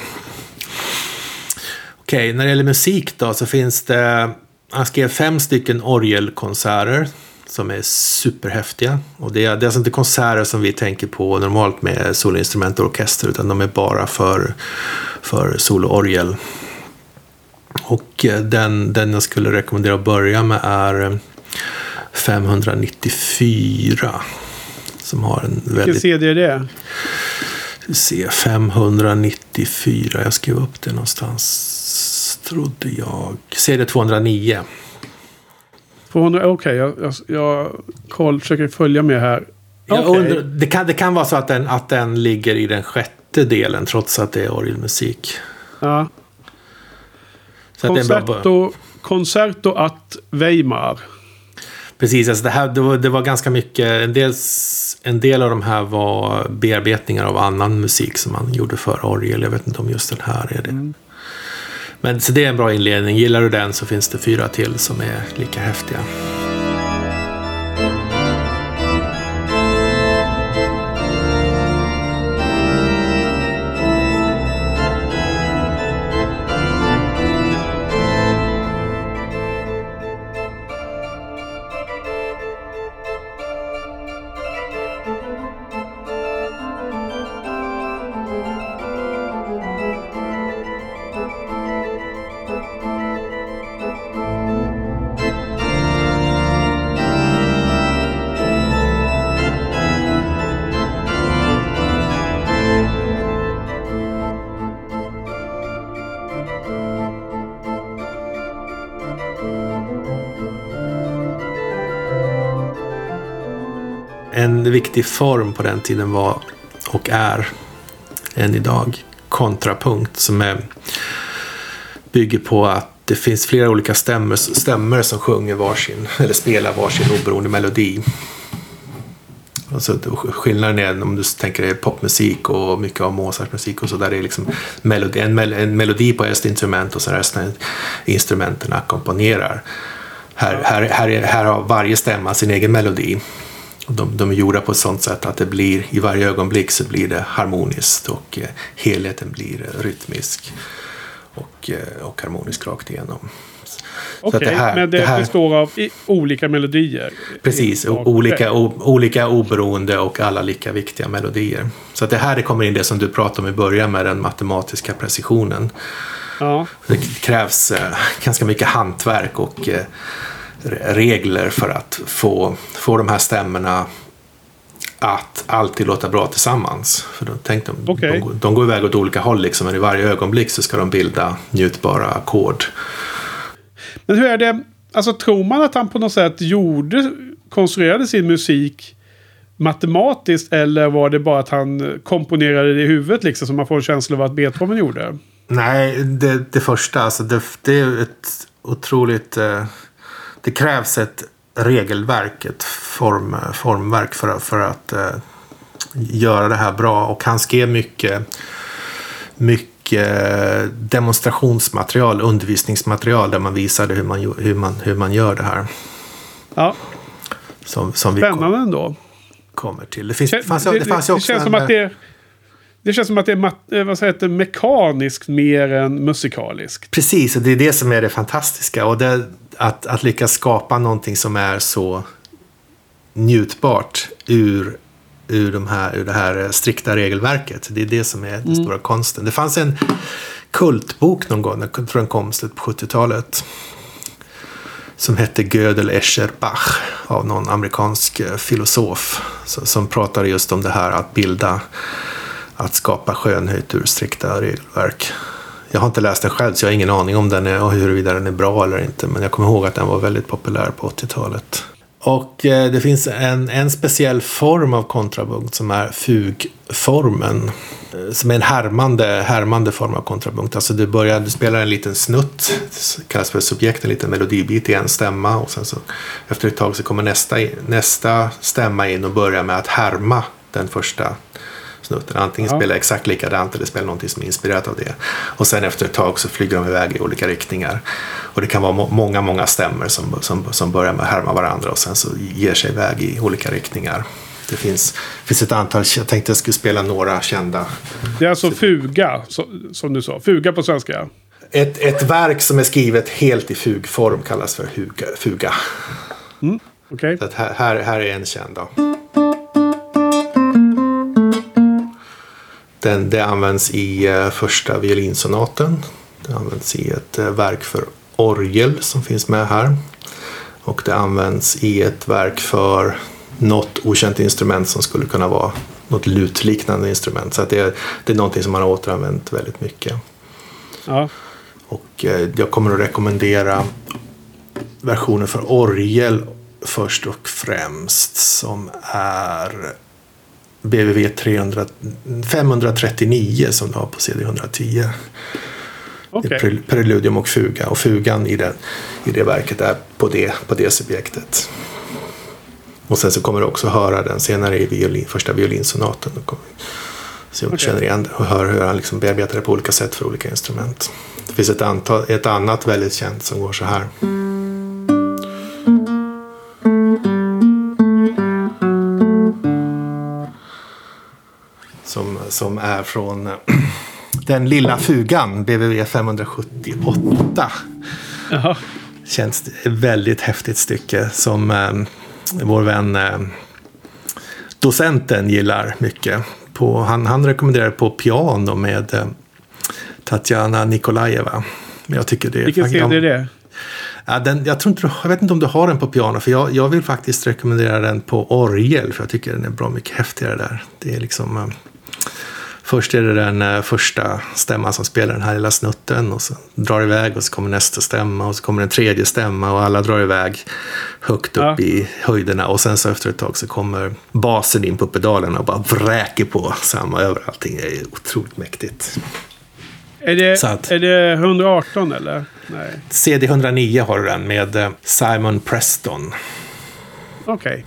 Okej, när det gäller musik då, så finns det, han skrev 5 stycken orgelkonserter som är superhäftiga, och det är alltså inte konserter som vi tänker på normalt med soloinstrument och orkester, utan de är bara för soloorgel. Och den jag skulle rekommendera att börja med är 594, som har en väldigt... Vilken CD är det? Se, 594, jag skrev upp det någonstans, trodde jag. CD 209. 200, jag försöker följa med här. Okay. Det kan vara så att den ligger i den sjätte delen, trots att det är orgelmusik. Ja. Concerto att Weimar. Precis, alltså det var ganska mycket, en del av de här var bearbetningar av annan musik som man gjorde för orgel. Jag vet inte om just den här är det. Mm. Men så det är en bra inledning. Gillar du den, så finns det 4 till som är lika häftiga. En viktig form på den tiden var, och är än idag, kontrapunkt, som bygger på att det finns flera olika stämmor som sjunger varsin, eller spelar varsin oberoende melodi. Alltså, skillnaden är, om du tänker dig popmusik och mycket av Mozarts musik och så, där är liksom en melodi på ett instrument och så resten instrumenten ackompanjerar. Här har varje stämma sin egen melodi. De är gjorda på ett sånt sätt att det blir, i varje ögonblick så blir det harmoniskt, och helheten blir rytmisk och harmonisk rakt igenom. Okej, men det här består av olika melodier. Precis, olika oberoende och alla lika viktiga melodier. Så att det här, det kommer in det som du pratade om i början med den matematiska precisionen. Ja. Det krävs ganska mycket hantverk och regler för att få de här stämmorna att alltid låta bra tillsammans. För då tänkte de, okay, de går iväg åt olika håll liksom, men i varje ögonblick så ska de bilda njutbara ackord. Men hur är det, alltså, tror man att han på något sätt konstruerade sin musik matematiskt, eller var det bara att han komponerade det i huvudet liksom, som man får en känsla av att Beethoven gjorde? Nej, det första, alltså, det är ett otroligt... Det krävs ett regelverk, ett formverk för att göra det här bra. Och han skrev mycket demonstrationsmaterial, undervisningsmaterial, där man visade hur man gör det här. Ja. Som spännande ändå. Kommer till. Det känns som att det är mekaniskt mer än musikaliskt. Precis, och det är det som är det fantastiska. Och det, att lyckas skapa någonting som är så njutbart ur det här strikta regelverket. Det är det som är den stora konsten. Det fanns en kultbok någon gång, jag tror den kom slut på 70-talet, som hette Gödel Escher Bach, av någon amerikansk filosof som pratade just om det här att skapa skönhet ur strikta regelverk. Jag har inte läst den själv, så jag har ingen aning om den är, och huruvida den är bra eller inte. Men jag kommer ihåg att den var väldigt populär på 80-talet. Och det finns en speciell form av kontrapunkt som är fugformen. Som är en härmande form av kontrapunkt. Alltså du spelar en liten snutt, det kallas för subjekt, en liten melodibit i en stämma. Och sen så, efter ett tag, så kommer nästa stämma in och börjar med att härma den första snutten. Antingen spelar exakt likadant eller spelar någonting som är inspirerat av det. Och sen efter ett tag så flyger de iväg i olika riktningar. Och det kan vara många stämmor som börjar med att härma varandra och sen så ger sig iväg i olika riktningar. Det finns ett antal, jag tänkte jag skulle spela några kända. Det är alltså fuga, som du sa. Fuga på svenska. Ett verk som är skrivet helt i fugform kallas för fuga. Mm, okay. Så att här är en känd då. Det används i första violinsonaten. Det används i ett verk för orgel som finns med här. Och det används i ett verk för något okänt instrument som skulle kunna vara något lutliknande instrument. Så att det är någonting som man har återanvänt väldigt mycket. Ja. Och jag kommer att rekommendera versionen för orgel först och främst som är BWV 539 som du har på CD 110. Okay. Det är preludium och fuga. Och fugan i det verket är på det subjektet. Och sen så kommer du också höra den senare i första violinsonaten. Då kommer se om du känner igen och hör hur han liksom bearbetar det på olika sätt för olika instrument. Det finns ett annat väldigt känt som går så här. Som är från den lilla fugan, BWV 578. Jaha. Känns väldigt häftigt stycke som vår vän docenten gillar mycket. Han rekommenderar på piano med Tatjana Nikolajeva. Men jag tycker det. Vilken CD är det? Ja, jag vet inte om du har den på piano, för jag vill faktiskt rekommendera den på orgel, för jag tycker den är bra mycket häftigare där. Det är liksom först är det den första stämman som spelar den här lilla snutten och så drar iväg och så kommer nästa stämma och så kommer den tredje stämma och alla drar iväg högt upp i höjderna och sen så efter ett tag så kommer basen in på pedalerna och bara vräker på samma över allting. Det är otroligt mäktigt. Är det 118 eller? Nej. CD 109 har du den med Simon Preston. Okej. Okay.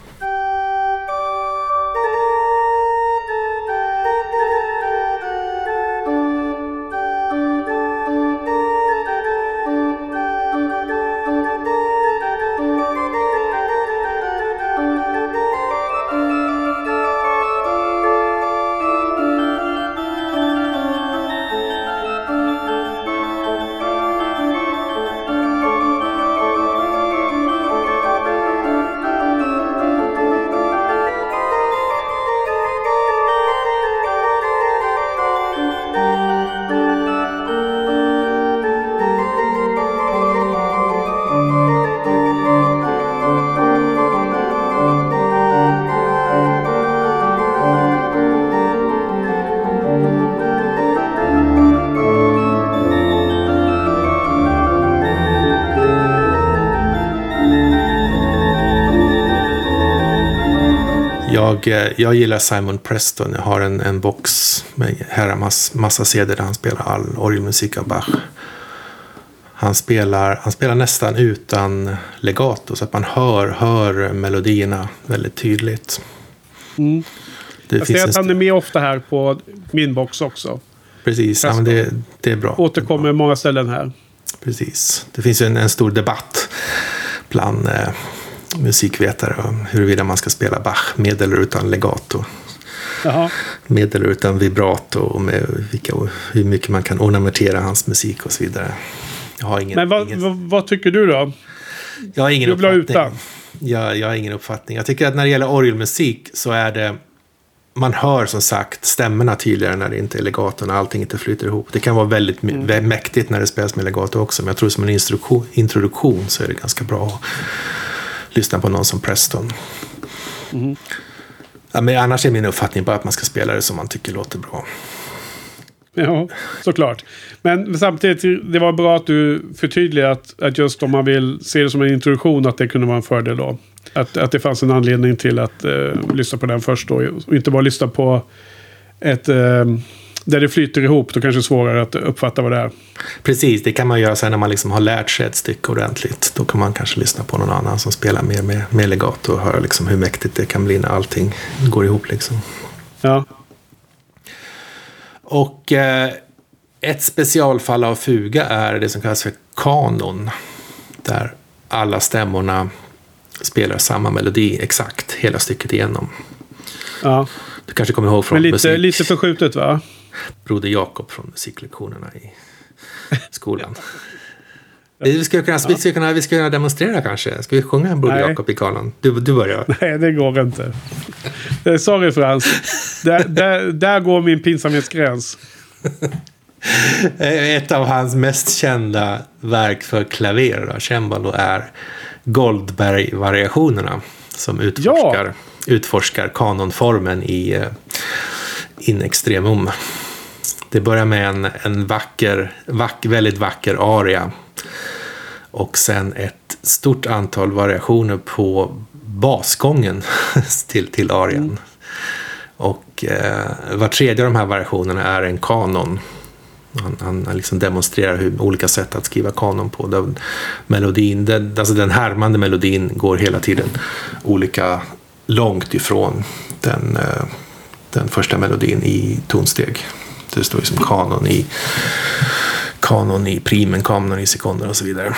Jag gillar Simon Preston. Jag har en box med här massa CD där han spelar all orgelmusik av Bach. Han spelar nästan utan legato så att man hör melodierna väldigt tydligt. Mm. Jag ser att han är med ofta här på min box också. Precis, ja, men det är bra. Återkommer många ställen här. Precis. Det finns en stor debatt bland musikvetare om huruvida man ska spela Bach med eller utan legato. Jaha. Med eller utan vibrato och med hur mycket man kan ornamentera hans musik och så vidare. Jag har ingen, vad tycker du då? Jag har ingen uppfattning. Jag har ingen uppfattning. Jag tycker att när det gäller orgelmusik så är det man hör som sagt stämmorna tydligare när det inte är legato, när allting inte flyter ihop. Det kan vara väldigt mäktigt när det spelas med legato också, men jag tror som en introduktion så är det ganska bra. Lyssna på någon som Preston. Mm. Ja, men annars är min uppfattning bara att man ska spela det som man tycker låter bra. Ja, såklart. Men samtidigt, det var bra att du förtydligade att just om man vill se det som en introduktion, att det kunde vara en fördel då. Att det fanns en anledning till att lyssna på den först då. Och inte bara lyssna på ett... Där det flyter ihop, då kanske det är svårare att uppfatta vad det är. Precis, det kan man göra sen när man liksom har lärt sig ett stycke ordentligt. Då kan man kanske lyssna på någon annan som spelar mer med legato och höra liksom hur mäktigt det kan bli när allting går ihop. Liksom. Ja. Och ett specialfall av fuga är det som kallas för kanon, där alla stämmorna spelar samma melodi exakt hela stycket igenom. Ja. Du kanske kommer ihåg från lite förskjutet, va? Broder Jakob från musiklektionerna i skolan. Vi ska kunna demonstrera kanske. Ska vi sjunga en Broder Jakob i kanon? Du börjar. Nej, det går inte. Sorry Frans. Där går min pinsamhetsgräns. Ett av hans mest kända verk för klaver och cembalo är Goldberg-variationerna, som utforskar kanonformen i in extremum. Det börjar med en väldigt vacker aria och sen ett stort antal variationer på basgången till arian. Och var tredje av de här variationerna är en kanon. Han liksom demonstrerar hur olika sätt att skriva kanon på. Den härmande melodin går hela tiden olika långt ifrån den första melodin i tonsteg. Det står liksom kanon i primen, kanon i sekunder och så vidare.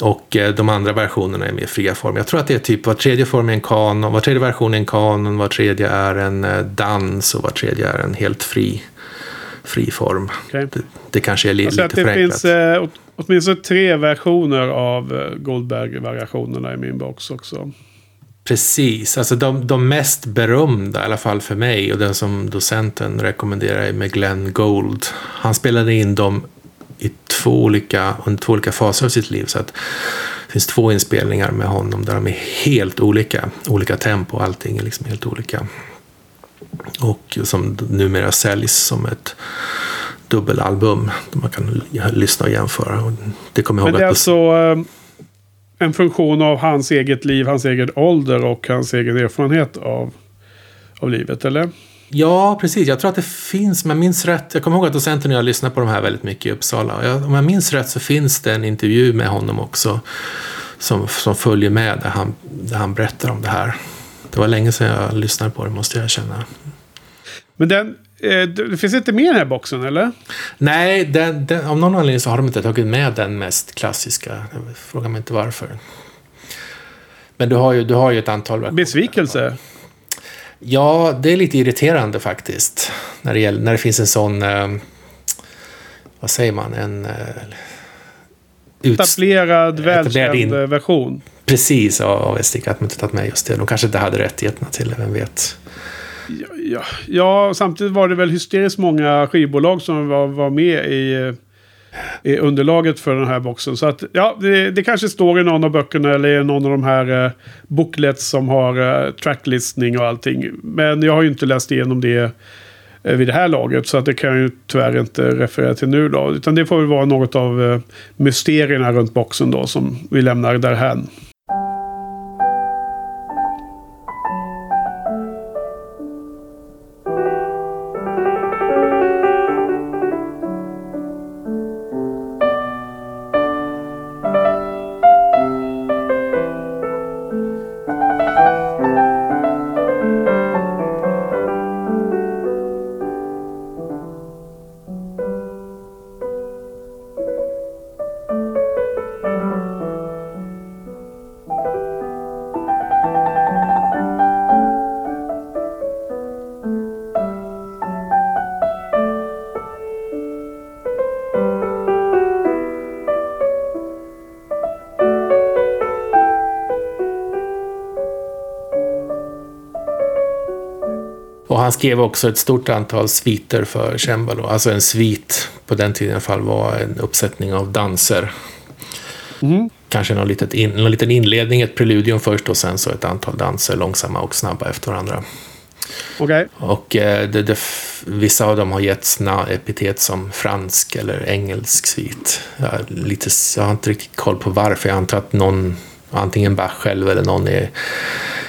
Och de andra versionerna är mer fria form. Jag tror att det är typ var tredje form är en kanon, var tredje version är en kanon, var tredje är en dans och var tredje är en helt fri form. Okay. Det kanske är lite förenklat. Det finns åtminstone 3 versioner av Goldberg-variationerna i min box också. Precis, alltså de mest berömda i alla fall för mig, och den som docenten rekommenderar är med Glenn Gould. Han spelade in dem i två olika faser av sitt liv, så att det finns 2 inspelningar med honom där de är helt olika tempo, allting är liksom helt olika. Och som numera säljs som ett dubbelalbum där man kan lyssna och jämföra. Och det kommer jag ihåg. Men det är alltså en funktion av hans eget liv, hans egen ålder och hans egen erfarenhet av livet, eller? Ja, precis. Jag tror att det finns, om jag minns rätt, jag kommer ihåg att docenten och jag lyssnar på de här väldigt mycket i Uppsala. Om jag minns rätt så finns det en intervju med honom också som följer med där han berättar om det här. Det var länge sedan jag lyssnade på det, måste jag känna. Men det finns inte med i den här boxen, eller? Nej, av någon anledning så har de inte tagit med den mest klassiska. Fråga mig inte varför. Men du har ju ett antal versioner. Besvikelse? Ja, det är lite irriterande faktiskt. När det finns en sån... vad säger man? En... etablerad, välkänd version. Precis, av Stig, att man inte tagit med just det. De kanske inte hade rättigheterna till det, vem vet. Ja, samtidigt var det väl hysteriskt många skivbolag som var med i underlaget för den här boxen. Så att, ja, det kanske står i någon av böckerna eller i någon av de här booklets som har tracklistning och allting. Men jag har ju inte läst igenom det vid det här laget, så att det kan jag ju tyvärr inte referera till nu då, utan det får väl vara något av mysterierna runt boxen då som vi lämnar därhän. Han skrev också ett stort antal sviter för cembalo. Alltså en svit på den tiden i alla fall var en uppsättning av danser. Kanske någon liten inledning, ett preludium först och sen så ett antal danser, långsamma och snabba efter varandra. Okej. Och vissa av dem har getts epitet som fransk eller engelsk svit. Jag har inte riktigt koll på varför. Jag antar att någon, antingen Bach själv eller någon är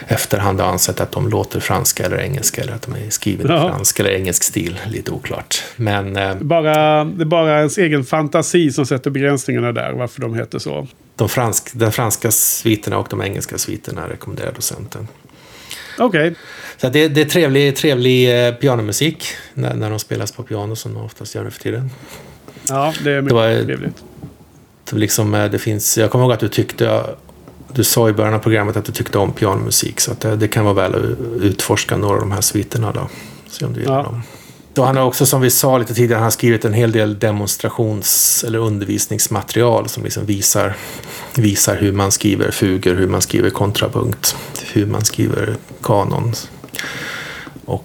efterhand har ansett att de låter franska eller engelska, eller att de är skrivna i fransk eller engelsk stil, lite oklart. Men det är bara ens egen fantasi som sätter begränsningarna där, varför de heter så. De franska sviterna och de engelska sviterna rekommenderar docenten. Okay. Så det är trevlig pianomusik när de spelas på piano, som de oftast gör nu för tiden. Ja, det är mycket trevligt. Liksom, det finns, jag kommer ihåg att du sa i början av programmet att du tyckte om pianomusik, så att det kan vara väl att utforska några av de här sviterna då, se om du gillar dem. Då han har också, som vi sa lite tidigare, han skrivit en hel del demonstrations- eller undervisningsmaterial som liksom visar hur man skriver fuger, hur man skriver kontrapunkt, hur man skriver kanon. Och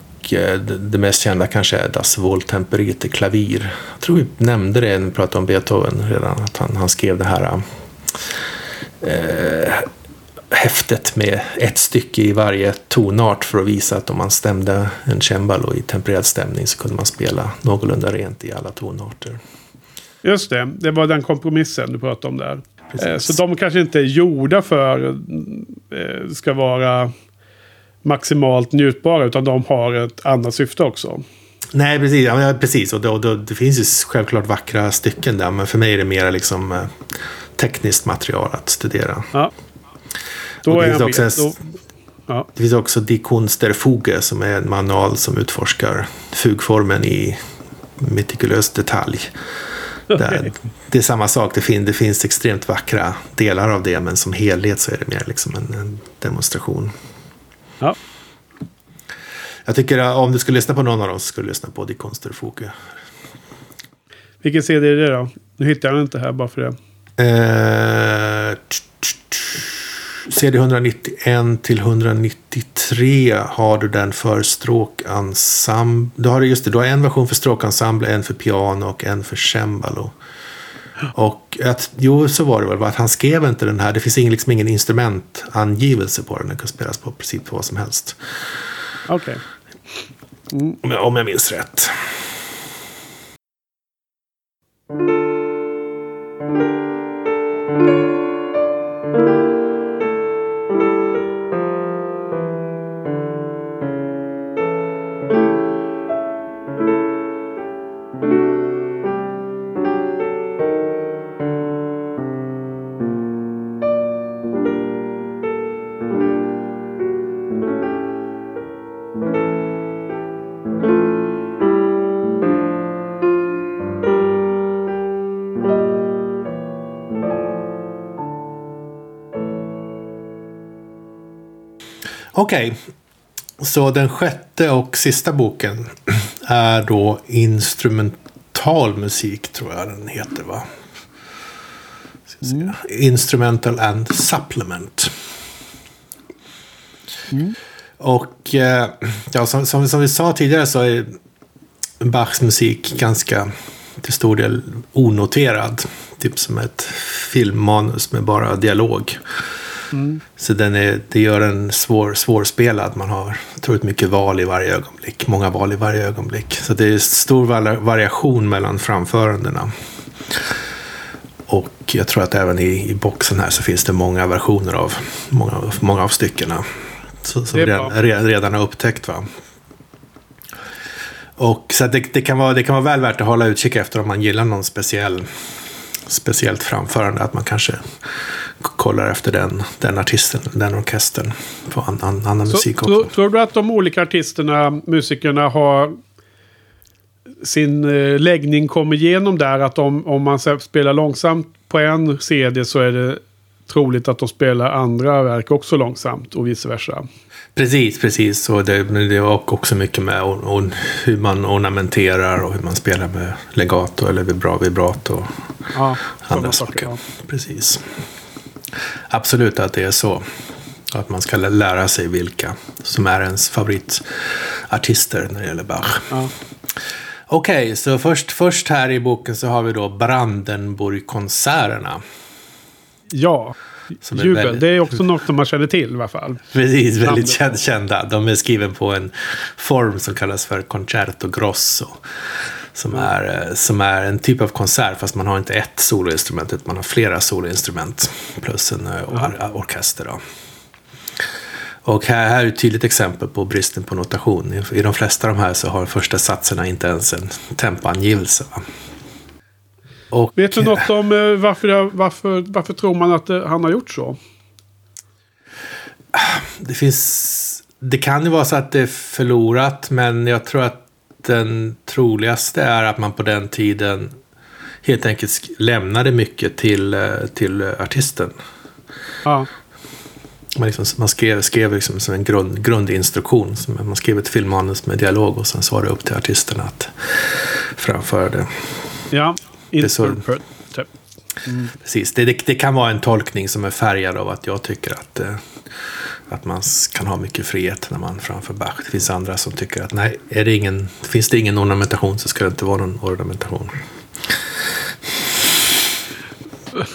det mest kända kanske är Das Wohltemperite Klavier. Jag tror vi nämnde det när vi pratade om Beethoven redan, att han skrev det här häftet med ett stycke i varje tonart för att visa att om man stämde en cembalo i tempererad stämning så kunde man spela någorlunda rent i alla tonarter. Just det, det var den kompromissen du pratade om där. Precis. Så de kanske inte är gjorda för ska vara maximalt njutbara, utan de har ett annat syfte också. Nej, precis. Ja, precis. Och det finns ju självklart vackra stycken där, men för mig är det mer liksom tekniskt material att studera. Ja. Det finns också Die Kunst der Fuge, som är en manual som utforskar fugformen i metikulös detalj. Där det är samma sak, det finns extremt vackra delar av det, men som helhet så är det mer liksom en demonstration. Ja. Jag tycker att om du skulle lyssna på någon av dem så skulle du lyssna på Die Kunst der Fuge. Vilken CD är det då? Nu hittar jag den inte här bara för det. CD 191 till 193 har du den för stråkensemble. Du har en version för stråkensemble, en för piano och en för cembalo. Och så var det väl att han skrev inte den här. Det finns liksom ingen instrumentangivelse på den. Den kan spelas på precis på vad som helst. Okej. Mm. Om jag minns rätt. Okej, så den sjätte och sista boken är då instrumental musik, tror jag den heter, va? Mm. Instrumental and Supplement. Mm. Och ja, som vi sa tidigare så är Bachs musik ganska till stor del onoterad. Typ som ett filmmanus med bara dialog. Mm. Så det gör en svårspelad. Man har otroligt mycket val i varje ögonblick. Många val i varje ögonblick. Så det är stor variation mellan framförandena. Och jag tror att även i boxen här så finns det många versioner av många av styckena. Som redan har upptäckt, va? Och så det kan vara väl värt att hålla utkik efter om man gillar någon speciellt framförande, att man kanske kollar efter den artisten, den orkestern på annan musik också. Tror du att de olika musikerna har sin läggning kommer igenom där, att om man spelar långsamt på en CD så är det troligt att de spelar andra verk också långsamt och vice versa? Precis. Och det är också mycket med hur man ornamenterar och hur man spelar med legato eller vibrato och andra saker. Ja. Precis. Absolut att det är så. Att man ska lära sig vilka som är ens favoritartister när det gäller Bach. Ja. Okej, så först här i boken så har vi då Brandenburg-konserterna. Ja, väldigt... det är också något som man känner till i alla fall. Precis, väldigt kända. De är skriven på en form som kallas för concerto grosso. Som är en typ av konsert, fast man har inte ett soloinstrument utan man har flera soloinstrument plus en orkester då. Och här är ett tydligt exempel på bristen på notation. I de flesta av de här så har första satserna inte ens en tempoangivelse, va? Och, vet du något om varför tror man att han har gjort så? Det finns Det kan ju vara så att det är förlorat, men jag tror att den troligaste är att man på den tiden helt enkelt lämnade mycket till artisten. Ja. Man skrev liksom som en grundinstruktion. Man skrev ett filmmanus med dialog och sen var det upp till artisterna att framföra det. Ja, precis. Det kan vara en tolkning som är färgad av att jag tycker att man kan ha mycket frihet när man framför Bach. Det finns andra som tycker att nej, finns det ingen ornamentation så ska det inte vara någon ornamentation.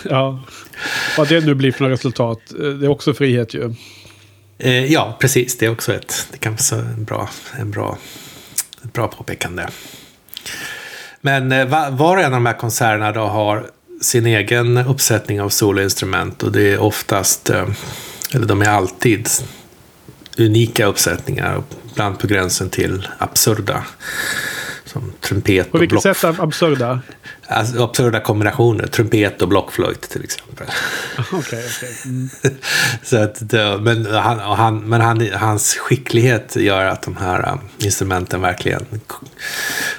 Ja, vad det nu blir för resultat, det är också frihet ju. Ja, precis. Det är också det kan vara en bra påpekande. Men var och en av de här konserterna då har sin egen uppsättning av soloinstrument, och det är oftast, eller de är alltid, unika uppsättningar, bland på gränsen till absurda. Som trumpet på vilket sätt är absurda? Alltså, absurda kombinationer. Trumpet och blockflöjt till exempel. Okej. Mm. Så att, hans skicklighet gör att de här instrumenten verkligen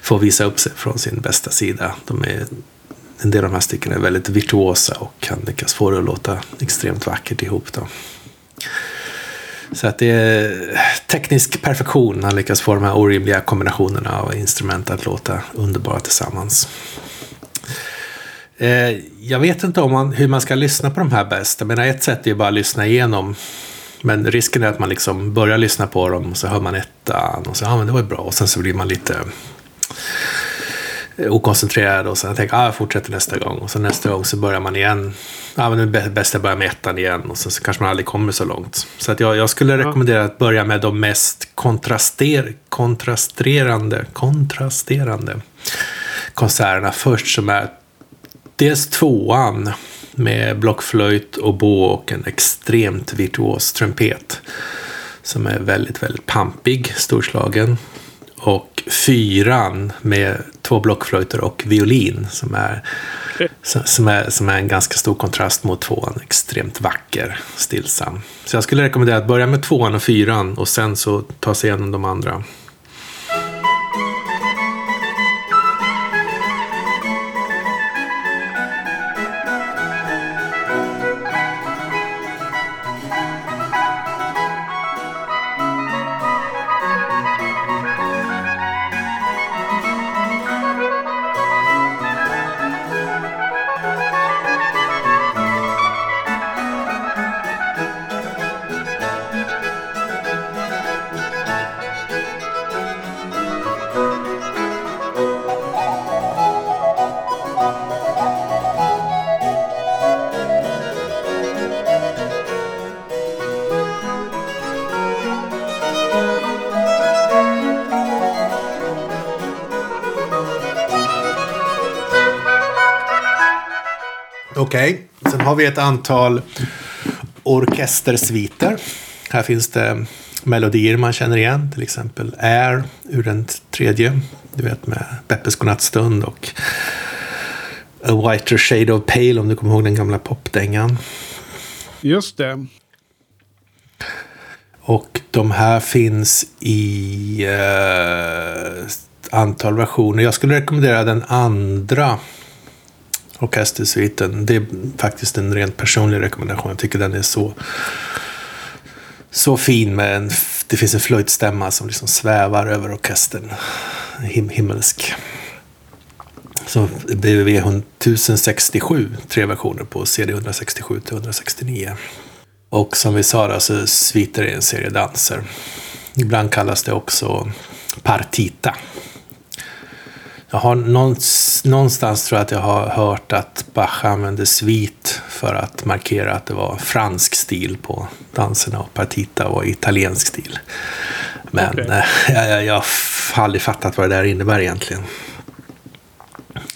får visa upp sig från sin bästa sida. En del av de här stycken är väldigt virtuosa och kan lyckas få det att låta extremt vackert ihop då. Så att det är teknisk perfektion. Han lyckas få de här orimliga kombinationerna av instrument att låta underbara tillsammans. Jag vet inte hur man ska lyssna på de här bäst. Jag menar, ett sätt är ju bara att lyssna igenom. Men risken är att man liksom börjar lyssna på dem och så hör man ettan och så men det var bra. Och sen så blir man lite okoncentrerad och sen tänker jag fortsätter nästa gång, och sen nästa gång så börjar man igen. Men det är bäst att börja med ettan igen, och sen så kanske man aldrig kommer så långt. Så att jag skulle rekommendera att börja med de mest kontrasterande konserterna först, som är dels tvåan med blockflöjt och bo och en extremt virtuos trumpet som är väldigt, väldigt pampig, storslagen. Och fyran med två blockflöjter och violin som är en ganska stor kontrast mot tvåan. Extremt vacker, stillsam. Så jag skulle rekommendera att börja med tvåan och fyran och sen så ta sig igenom de andra. Okej. Sen har vi ett antal orkestersviter. Här finns det melodier man känner igen, till exempel Air ur den tredje, du vet, med Beppes godnattstund och A Whiter Shade of Pale, om du kommer ihåg den gamla popdängan. Just det. Och de här finns i antal versioner. Jag skulle rekommendera den andra orkestersviten. Det är faktiskt en rent personlig rekommendation. Jag tycker den är så fin. Men det finns en flöjtstämma som liksom svävar över orkestern. Himmelsk. Så BWV 1067. 3 versioner på CD 167 till 169. Och som vi sa då, så sviter är en serie danser. Ibland kallas det också Partita. Jag har någonstans tror jag att jag har hört att Bach använde svit för att markera att det var fransk stil på danserna och Partita var italiensk stil. Men okay. Jag har aldrig fattat vad det där innebär egentligen.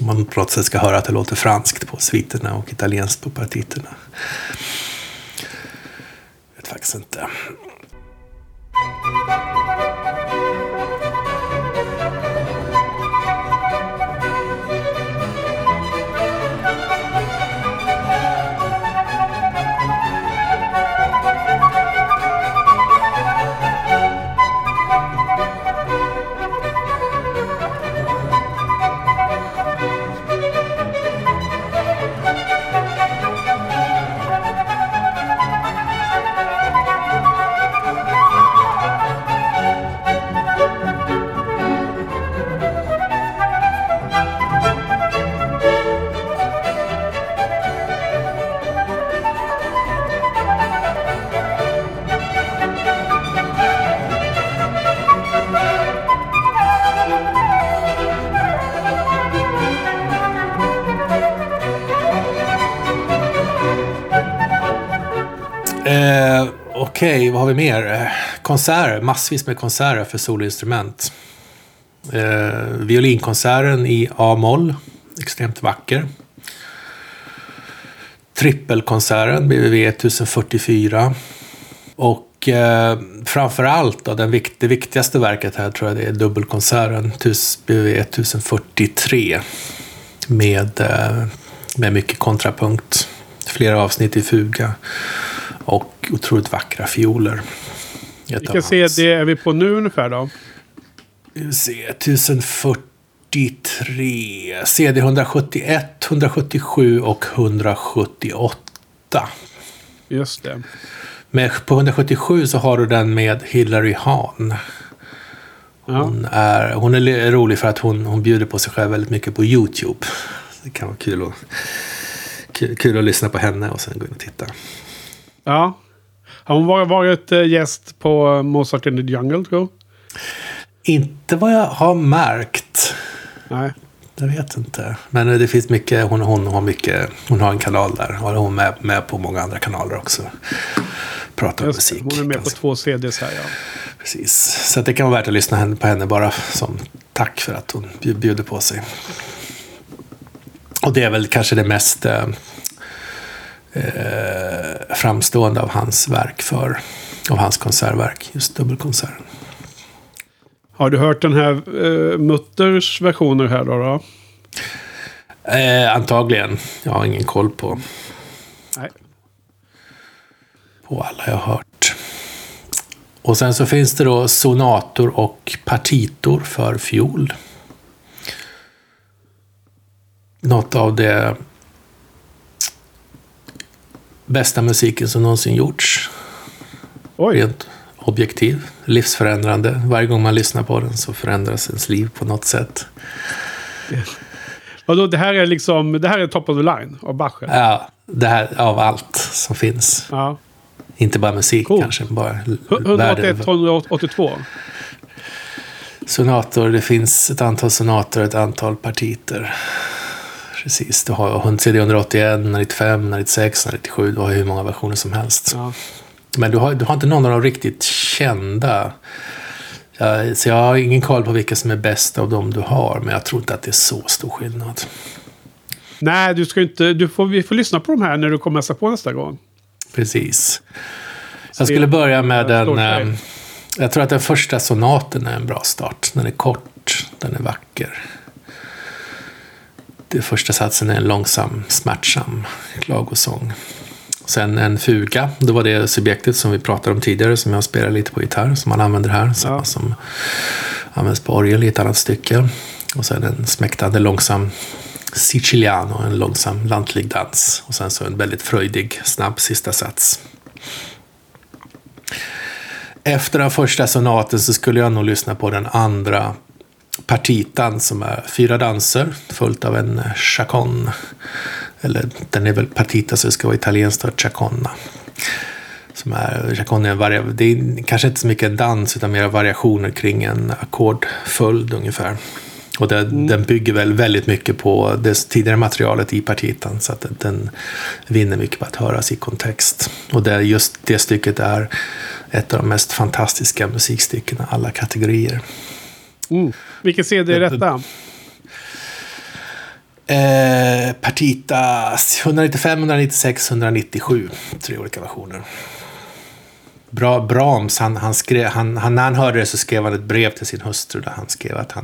Man på något sätt ska höra att det låter franskt på sviterna och italienskt på partiterna. Jag vet faktiskt inte. Okej, vad har vi mer? Konserter, massvis med konserter för solinstrument. Violinkonserten i A-moll, extremt vacker. Trippelkonserten, BWV 1044. Och framförallt då, det viktigaste verket här tror jag det är dubbelkonserten, BWV 1043. Med mycket kontrapunkt. Flera avsnitt i fuga. Och otroligt vackra fioler. Vi kan se, det är vi på nu ungefär då? Vi vill se, 1043. CD 171, 177 och 178. Just det. Men på 177 så har du den med Hilary Hahn. Hon är rolig för att hon bjuder på sig själv väldigt mycket på YouTube. Det kan vara kul att lyssna på henne och sen gå in och titta. Ja, hon har varit gäst på Mozart in the Jungle, tror jag. Inte vad jag har märkt. Nej. Jag vet inte. Men det finns mycket, hon har en kanal där. Och hon är med på många andra kanaler också. Pratar om musik. Hon är med på 2 CDs här, ja. Precis. Så att det kan vara värt att lyssna på henne bara som tack för att hon bjuder på sig. Och det är väl kanske det mest framstående av hans verk av hans konsertverk, just dubbelkonserten. Har du hört den här Mutters versioner här då? Antagligen. Jag har ingen koll på. Nej. På alla jag har hört. Och sen så finns det då sonator och partitor för fiol. Något av det bästa musiken som någonsin gjorts. Oj. Rent objektiv, livsförändrande. Varje gång man lyssnar på den så förändras ens liv på något sätt. Vadå, det här är top of the line av Bach? Ja, det här av allt som finns. Ja. Inte bara musik, cool. Kanske. Bara 181-182. Sonator, det finns ett antal sonator, ett antal partiter. Precis, du har CD 181, 95, 96, 97, du har hur många versioner som helst. Ja. Men du har inte någon av de riktigt kända. Så jag har ingen koll på vilka som är bäst av dem du har, men jag tror inte att det är så stor skillnad. Nej, vi får lyssna på de här när du kommer hälsa på nästa gång. Precis. Jag skulle börja med jag tror att den första sonaten är en bra start. Den är kort, den är vacker. Den första satsen är en långsam, smärtsam klagosång. Sen en fuga. Det var det subjektet som vi pratade om tidigare, som jag spelar lite på gitarr, som man använder här. Samma som används på orgel i ett annat stycke. Och sen en smäktande, långsam siciliano, en långsam lantlig dans. Och sen så en väldigt fröjdig, snabb sista sats. Efter den första sonaten så skulle jag nog lyssna på den andra partitan, som är 4 danser fullt av en chaconne, eller den är väl partita så det ska vara italienskt och chaconna, som är chaconne är det är kanske inte så mycket en dans utan mer variationer kring en ackordföljd ungefär, och den bygger väl väldigt mycket på det tidigare materialet i partitan, så att den vinner mycket på att höras i kontext, och det, just det stycket är ett av de mest fantastiska musikstyckena alla kategorier. Vilken CD är detta? Partita 195, 196, 197. 3 olika versioner. Bra, Brahms, när han hörde det så skrev han ett brev till sin hustru där han skrev att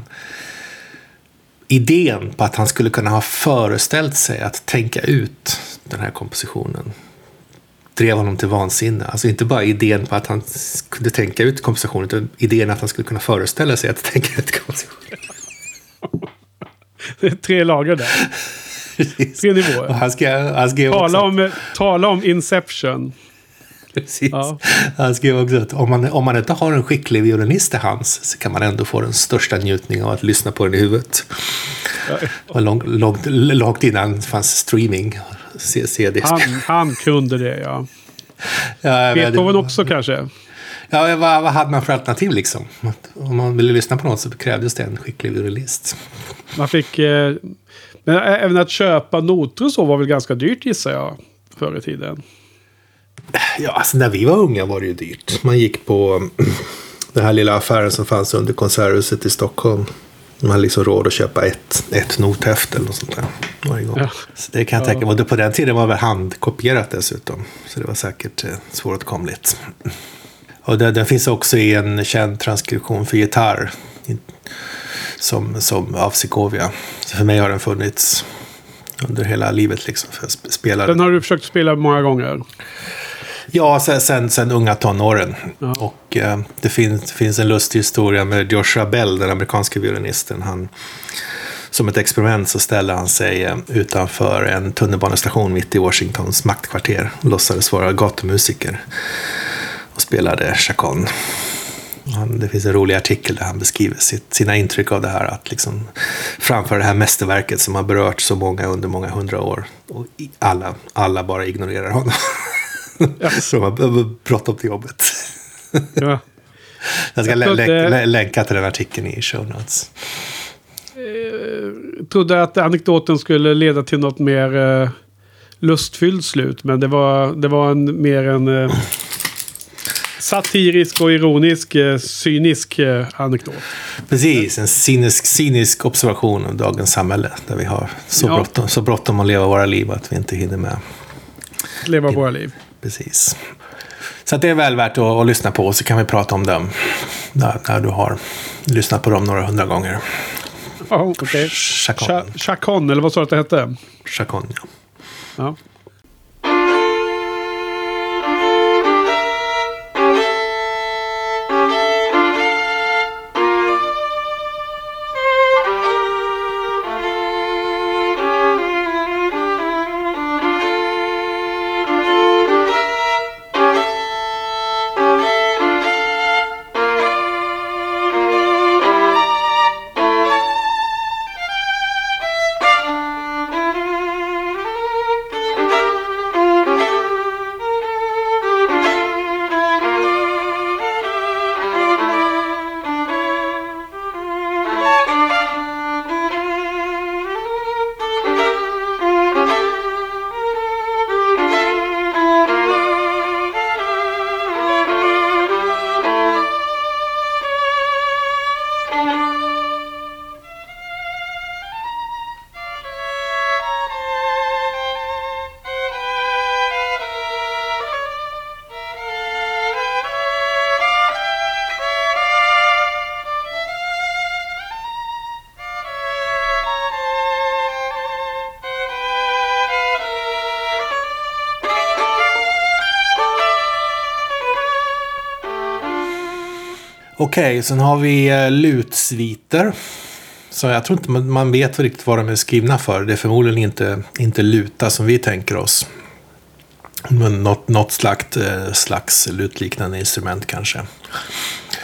idén på att han skulle kunna ha föreställt sig att tänka ut den här kompositionen drev honom till vansinne. Alltså inte bara idén på att han kunde tänka ut kompositionen, utan idén att han skulle kunna föreställa sig att tänka ut kompositionen. Det är 3 lager där. Precis. 3 nivåer. Han skrev tala om Inception. Precis. Ja. Han skrev också att om man inte har en skicklig violinist i hans, så kan man ändå få den största njutningen av att lyssna på den i huvudet. Ja. Långt innan fanns streaming. CD. Han kunde det, ja. Beethoven också kanske. Ja, vad hade man för alternativ liksom? Om man ville lyssna på något så krävdes det en skicklig violinist. Man fick... men även att köpa noter så var väl ganska dyrt, gissar jag, förr i tiden. Ja, alltså när vi var unga var det ju dyrt. Man gick på den här lilla affären som fanns under konserthuset i Stockholm. Man hade liksom råd att köpa ett nothäfte eller något sånt där varje gång. Ja. Så det kan jag tänka mig. På den tiden var det väl handkopierat dessutom. Så det var säkert svåråtkomligt. Och den finns också i en känd transkription för gitarr som av Segovia. Så för mig har den funnits under hela livet liksom. För jag spelade. Den har du försökt spela många gånger? Ja, sen unga tonåren. Ja. Och det finns en lustig historia med Joshua Bell, den amerikanska violinisten. Han, som ett experiment så ställde han sig utanför en tunnelbanestation mitt i Washingtons maktkvarter. Låtsades vara gatumusiker och spelade chaconne. Det finns en rolig artikel där han beskriver sina intryck av det här, att liksom framför det här mästerverket som har berört så många under många hundra år, och alla bara ignorerar honom. Ja. Så man behöver bråttom till jobbet. Ja. Jag ska länka till den artikeln i show notes. Jag trodde att anekdoten skulle leda till något mer lustfyllt slut, men det var en mer en satirisk och ironisk, cynisk anekdot. Precis, en cynisk observation av dagens samhälle där vi har så bråttom att leva våra liv att vi inte hinner med. Leva våra liv. Precis. Så att det är väl värt att lyssna på, så kan vi prata om dem när du har lyssnat på dem några hundra gånger. Ja, okej. Chacon, eller vad sa du att det hette? Chacon, ja. Okej, sen har vi lutsviter. Så jag tror inte man vet riktigt vad de är skrivna för. Det är förmodligen inte luta som vi tänker oss. Men något slags lutliknande instrument kanske.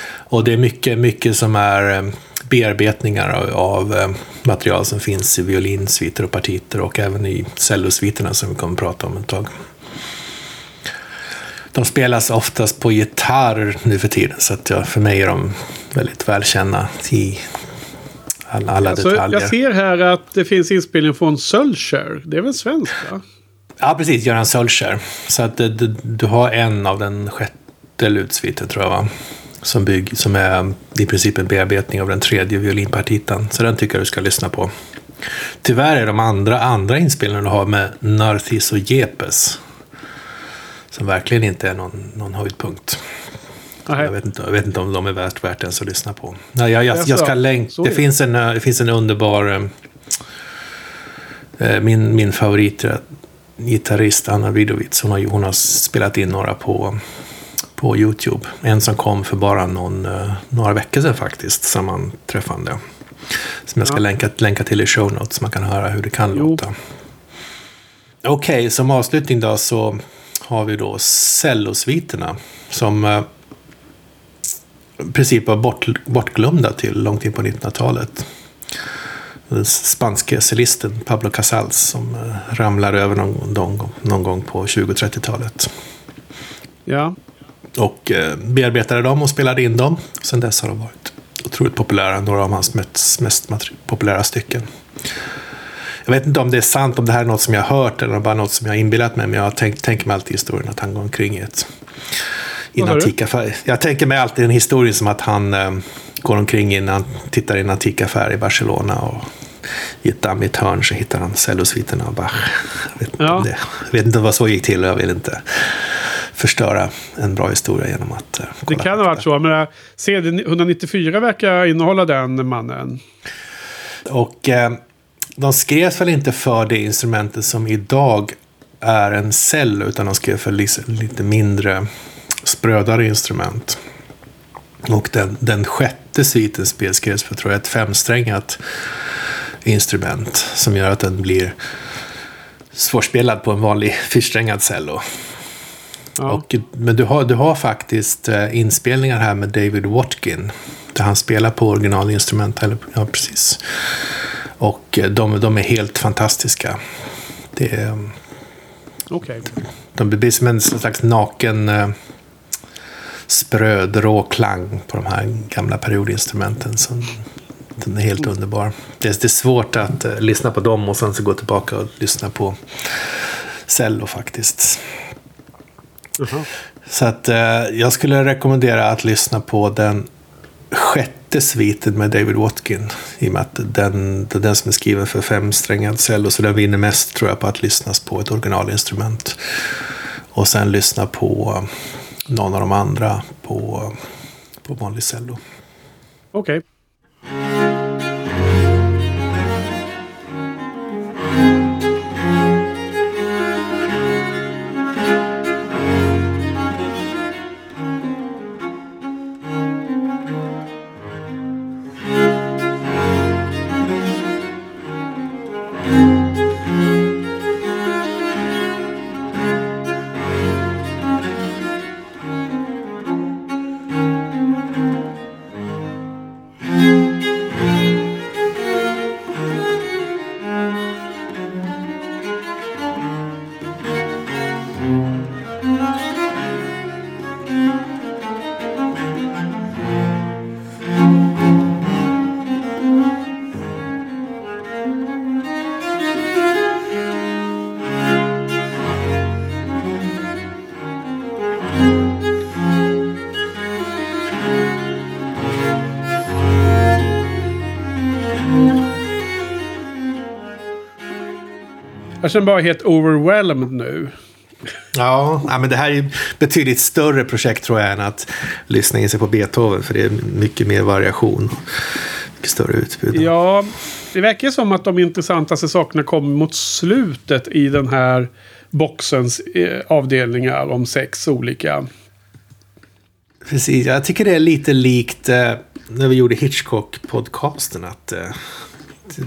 Och det är mycket som är bearbetningar av material som finns i violinsviter och partiter. Och även i cellosviterna som vi kommer att prata om ett tag. De spelas oftast på gitarr nu för tiden, så att för mig är de väldigt välkända i alla detaljer. Jag ser här att det finns inspelning från Sölscher. Det är väl svenskt, va? Ja, precis. Göran Sölscher. Så att du har en av den sjätte lutsviten, tror jag, va? Som är i princip en bearbetning av den tredje violinpartitan. Så den tycker jag du ska lyssna på. Tyvärr är de andra inspelningarna du har med Narcis och Jepes, som verkligen inte är någon höjdpunkt. Jag vet inte om de är värt ens att lyssna på. Nej, jag ska länka. Det finns en underbar min favoritgitarrist Anna Vidovits. Hon har spelat in några på YouTube. En som kom för bara några veckor sedan faktiskt, sammanträffande. Som jag ska länka till i show notes, så man kan höra hur det kan låta. Okej, som avslutning då så har vi då cellosviterna som i princip var bortglömda till långt in på 1900-talet. Den spanske cellisten Pablo Casals som ramlar över någon gång på 20-30-talet. Ja. Och bearbetade dem och spelade in dem. Sen dess har de varit otroligt populära. Några av hans mest populära stycken. Jag vet inte om det är sant, om det här är något som jag har hört eller bara något som jag har inbillat mig, men jag tänker mig alltid historien att han går omkring jag tänker mig alltid en historia som att han går omkring innan, tittar i en antikaffär i Barcelona och i ett dammigt hörn så hittar han cellosviterna av Bach. Jag vet inte vad så gick till, jag vill inte förstöra en bra historia genom att kolla. Det kan ha varit så, men CD 194 verkar innehålla den mannen. Och de skrevs väl inte för det instrumentet som idag är en cello, utan de skrev för lite mindre sprödare instrument. Och den sjätte sviten spelskrevs för, tror jag, ett femsträngat instrument som gör att den blir svårspelad på en vanlig fyrsträngad cello. Ja. Och, men du har faktiskt inspelningar här med David Watkin där han spelar på originalinstrument. Ja, precis. Och de är helt fantastiska. Det är... Okej. Okay. De blir som en slags naken spröd rå klang på de här gamla periodinstrumenten. Så den är helt underbar. Det är svårt att lyssna på dem och sen så gå tillbaka och lyssna på cello faktiskt. Uh-huh. Så att jag skulle rekommendera att lyssna på den sjätte sviten med David Watkin, i och med att den som är skriven för femsträngad cello, så den vinner mest, tror jag, på att lyssnas på ett originalinstrument och sen lyssna på någon av de andra på vanlig cello. Okej. Okay. Jag känner bara helt overwhelmed nu. Ja, men det här är betydligt större projekt, tror jag, än att lyssna in sig på Beethoven, för det är mycket mer variation och mycket större utbud. Ja, det verkar som att de intressantaste sakerna kommer mot slutet i den här boxens avdelningar om 6 olika. Precis, jag tycker det är lite likt när vi gjorde Hitchcock-podcasten, att...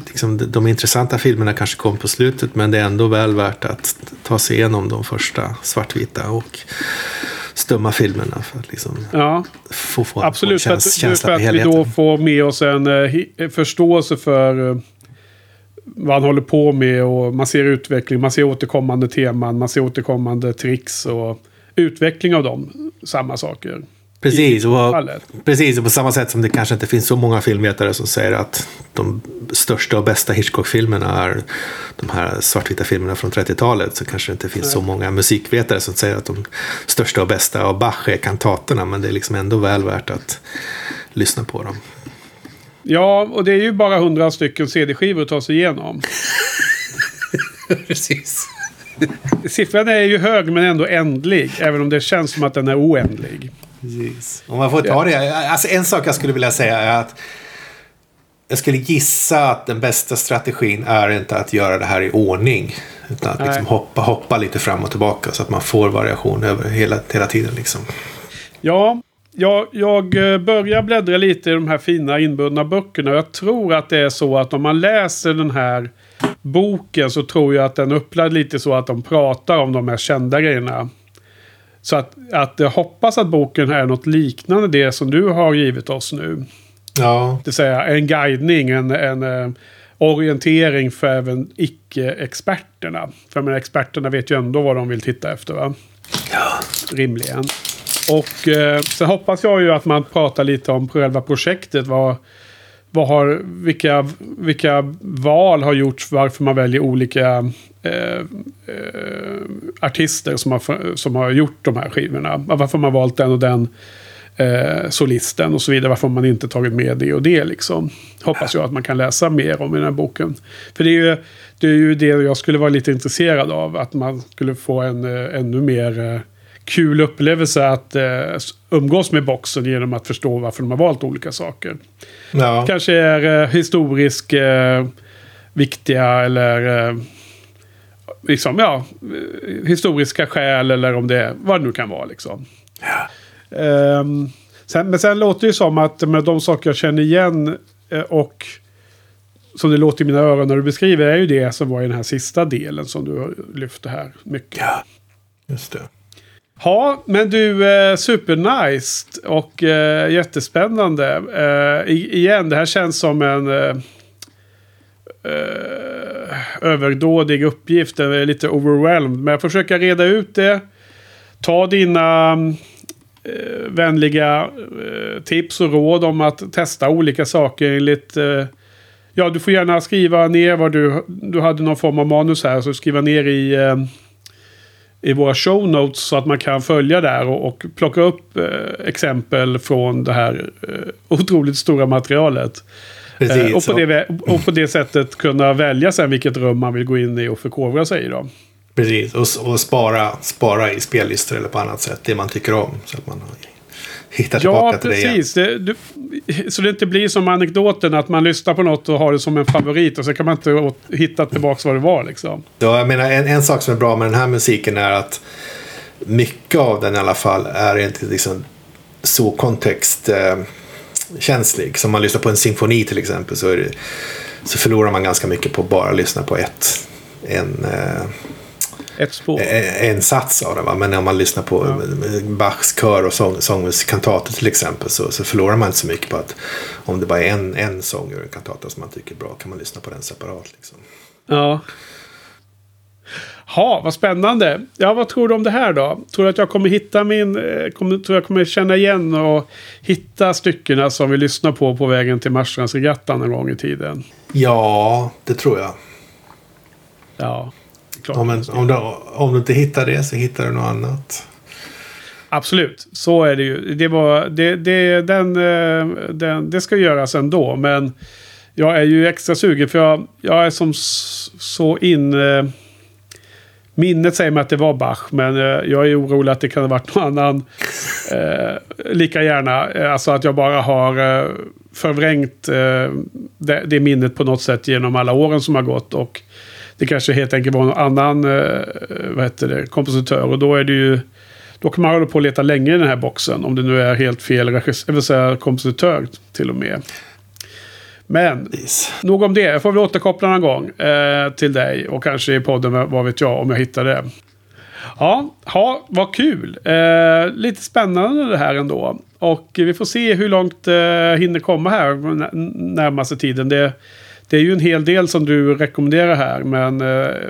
liksom, de intressanta filmerna kanske kom på slutet, men det är ändå väl värt att ta sig igenom de första svartvita och stumma filmerna för att liksom få absolut, få en känsla för helheten. Absolut, för att vi då får med oss en förståelse för vad han håller på med, och man ser utveckling, man ser återkommande teman, man ser återkommande tricks och utveckling av dem, samma saker. Precis, och på samma sätt som det kanske inte finns så många filmvetare som säger att de största och bästa Hitchcock-filmerna är de här svartvita filmerna från 30-talet, så kanske det inte finns så många musikvetare som säger att de största och bästa av Bach är kantaterna, men det är liksom ändå väl värt att lyssna på dem. Ja, och det är ju bara 100 stycken CD-skivor att ta sig igenom. Precis. Siffran är ju hög men ändå ändlig, även om det känns som att den är oändlig. Precis. Om man får ta det. Alltså, en sak jag skulle vilja säga är att jag skulle gissa att den bästa strategin är inte att göra det här i ordning, utan att liksom hoppa lite fram och tillbaka så att man får variation över hela tiden liksom. Ja, jag börjar bläddra lite i de här fina inbundna böckerna. Jag tror att det är så att om man läser den här boken så tror jag att den upplad lite så att de pratar om de här kända grejerna. Så att jag hoppas att boken här är något liknande det som du har givit oss nu. Ja. Det vill säga en guidning, en orientering för även icke-experterna. För men experterna vet ju ändå vad de vill titta efter, va? Ja. Rimligen. Och sen hoppas jag ju att man pratar lite om själva projektet. Vad vilka val har gjorts, varför man väljer olika artister som har gjort de här skivorna. Varför man valt den och den solisten och så vidare, varför man inte tagit med det och det liksom. Hoppas jag att man kan läsa mer om i den här boken. För det är ju det jag skulle vara lite intresserad av, att man skulle få en ännu mer kul upplevelse att umgås med boxen genom att förstå varför de har valt olika saker. Ja. Kanske är historiskt viktiga eller liksom, ja, historiska skäl eller om det, vad det nu kan vara liksom. Ja. Men sen låter det ju som att med de saker jag känner igen och som det låter i mina öron när du beskriver, är ju det som var i den här sista delen som du lyfte här mycket. Ja, just det. Ja, men du, supernice och jättespännande. Igen, det här känns som en överdådig uppgift. Den är lite overwhelmed, men jag försöker reda ut det. Ta dina vänliga tips och råd om att testa olika saker enligt... Ja, du får gärna skriva ner vad du hade någon form av manus här, så skriva ner i våra show notes så att man kan följa där och plocka upp exempel från det här otroligt stora materialet. Precis, och på det sättet kunna välja sen vilket rum man vill gå in i och förkovra sig i då. Precis, och spara i spellistor eller på annat sätt, det man tycker om, så att man hittar tillbaka till det igen. Ja, precis. Så det inte blir som anekdoten att man lyssnar på något och har det som en favorit och så kan man inte hitta tillbaka vad det var liksom. Ja, jag menar, en sak som är bra med den här musiken är att mycket av den i alla fall är inte liksom så kontextkänslig. Som man lyssnar på en symfoni till exempel, så förlorar man ganska mycket på att bara lyssna på en sats av det, va? Men när man lyssnar på Bachs kör och sångens kantater till exempel, så förlorar man inte så mycket på att om det bara är en sång ur en kantata som man tycker är bra, kan man lyssna på den separat liksom. Ja. Ja, vad spännande. Ja, vad tror du om det här då? Tror du att jag kommer hitta tror jag kommer känna igen och hitta styckena som vi lyssnar på vägen till Marstrandsregattan en gång i tiden? Ja, det tror jag. Ja. Om du inte hittar det, så hittar du något annat. Absolut, så är det ju. Det ska göras ändå, men jag är ju extra sugen för jag är som så in... Minnet säger mig att det var Bach, men jag är orolig att det kan ha varit någon annan lika gärna. Alltså att jag bara har förvrängt det minnet på något sätt genom alla åren som har gått, och det kanske helt enkelt var någon annan kompositör, och då kan man hålla på att leta länge i den här boxen, om det nu är helt fel kompositör till och med. Men nog om det, jag får väl återkoppla någon gång till dig och kanske i podden, vad vet jag, om jag hittar det. Ja, vad kul. Lite spännande det här ändå, och vi får se hur långt hinner komma här närmaste tiden. Det är ju en hel del som du rekommenderar här, men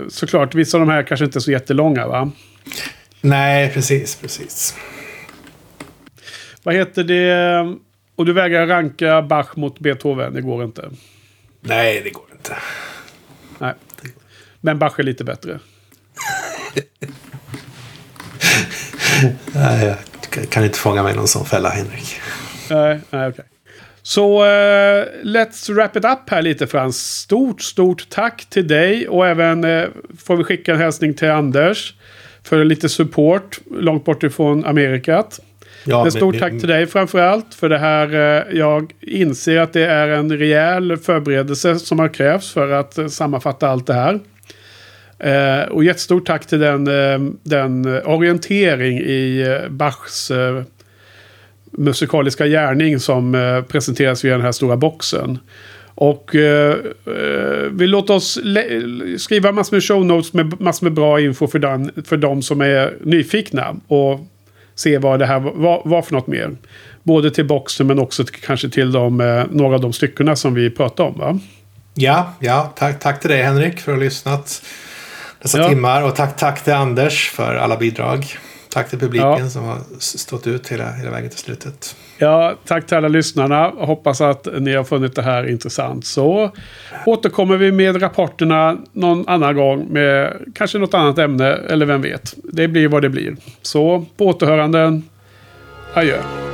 såklart, vissa av de här kanske inte är så jättelånga, va? Nej, precis. Vad heter det? Och du vägrar ranka Bach mot Beethoven, det går inte. Nej, det går inte. Nej, men Bach är lite bättre. Nej, jag kan inte fånga mig någon sån fälla, Henrik. Nej, okej. Så let's wrap it up här lite, Frans. Stort tack till dig, och även får vi skicka en hälsning till Anders för lite support långt bort ifrån Amerikat. Ja, men stort tack till dig framförallt för det här. Jag inser att det är en rejäl förberedelse som har krävts för att sammanfatta allt det här. Och jättestort tack till den orientering i Bachs musikaliska gärning som presenteras via den här stora boxen. Och vi låter oss skriva massor med show notes med massor med bra info för de som är nyfikna och se vad det här var för något mer. Både till boxen, men också kanske till några av de styckena som vi pratade om, va? Ja. Tack till dig, Henrik, för att ha lyssnat dessa timmar, och tack till Anders för alla bidrag. Tack till publiken som har stått ut hela vägen till slutet. Ja, tack till alla lyssnarna. Hoppas att ni har funnit det här intressant. Så återkommer vi med rapporterna någon annan gång med kanske något annat ämne, eller vem vet. Det blir vad det blir. Så på återhöranden. Adjö.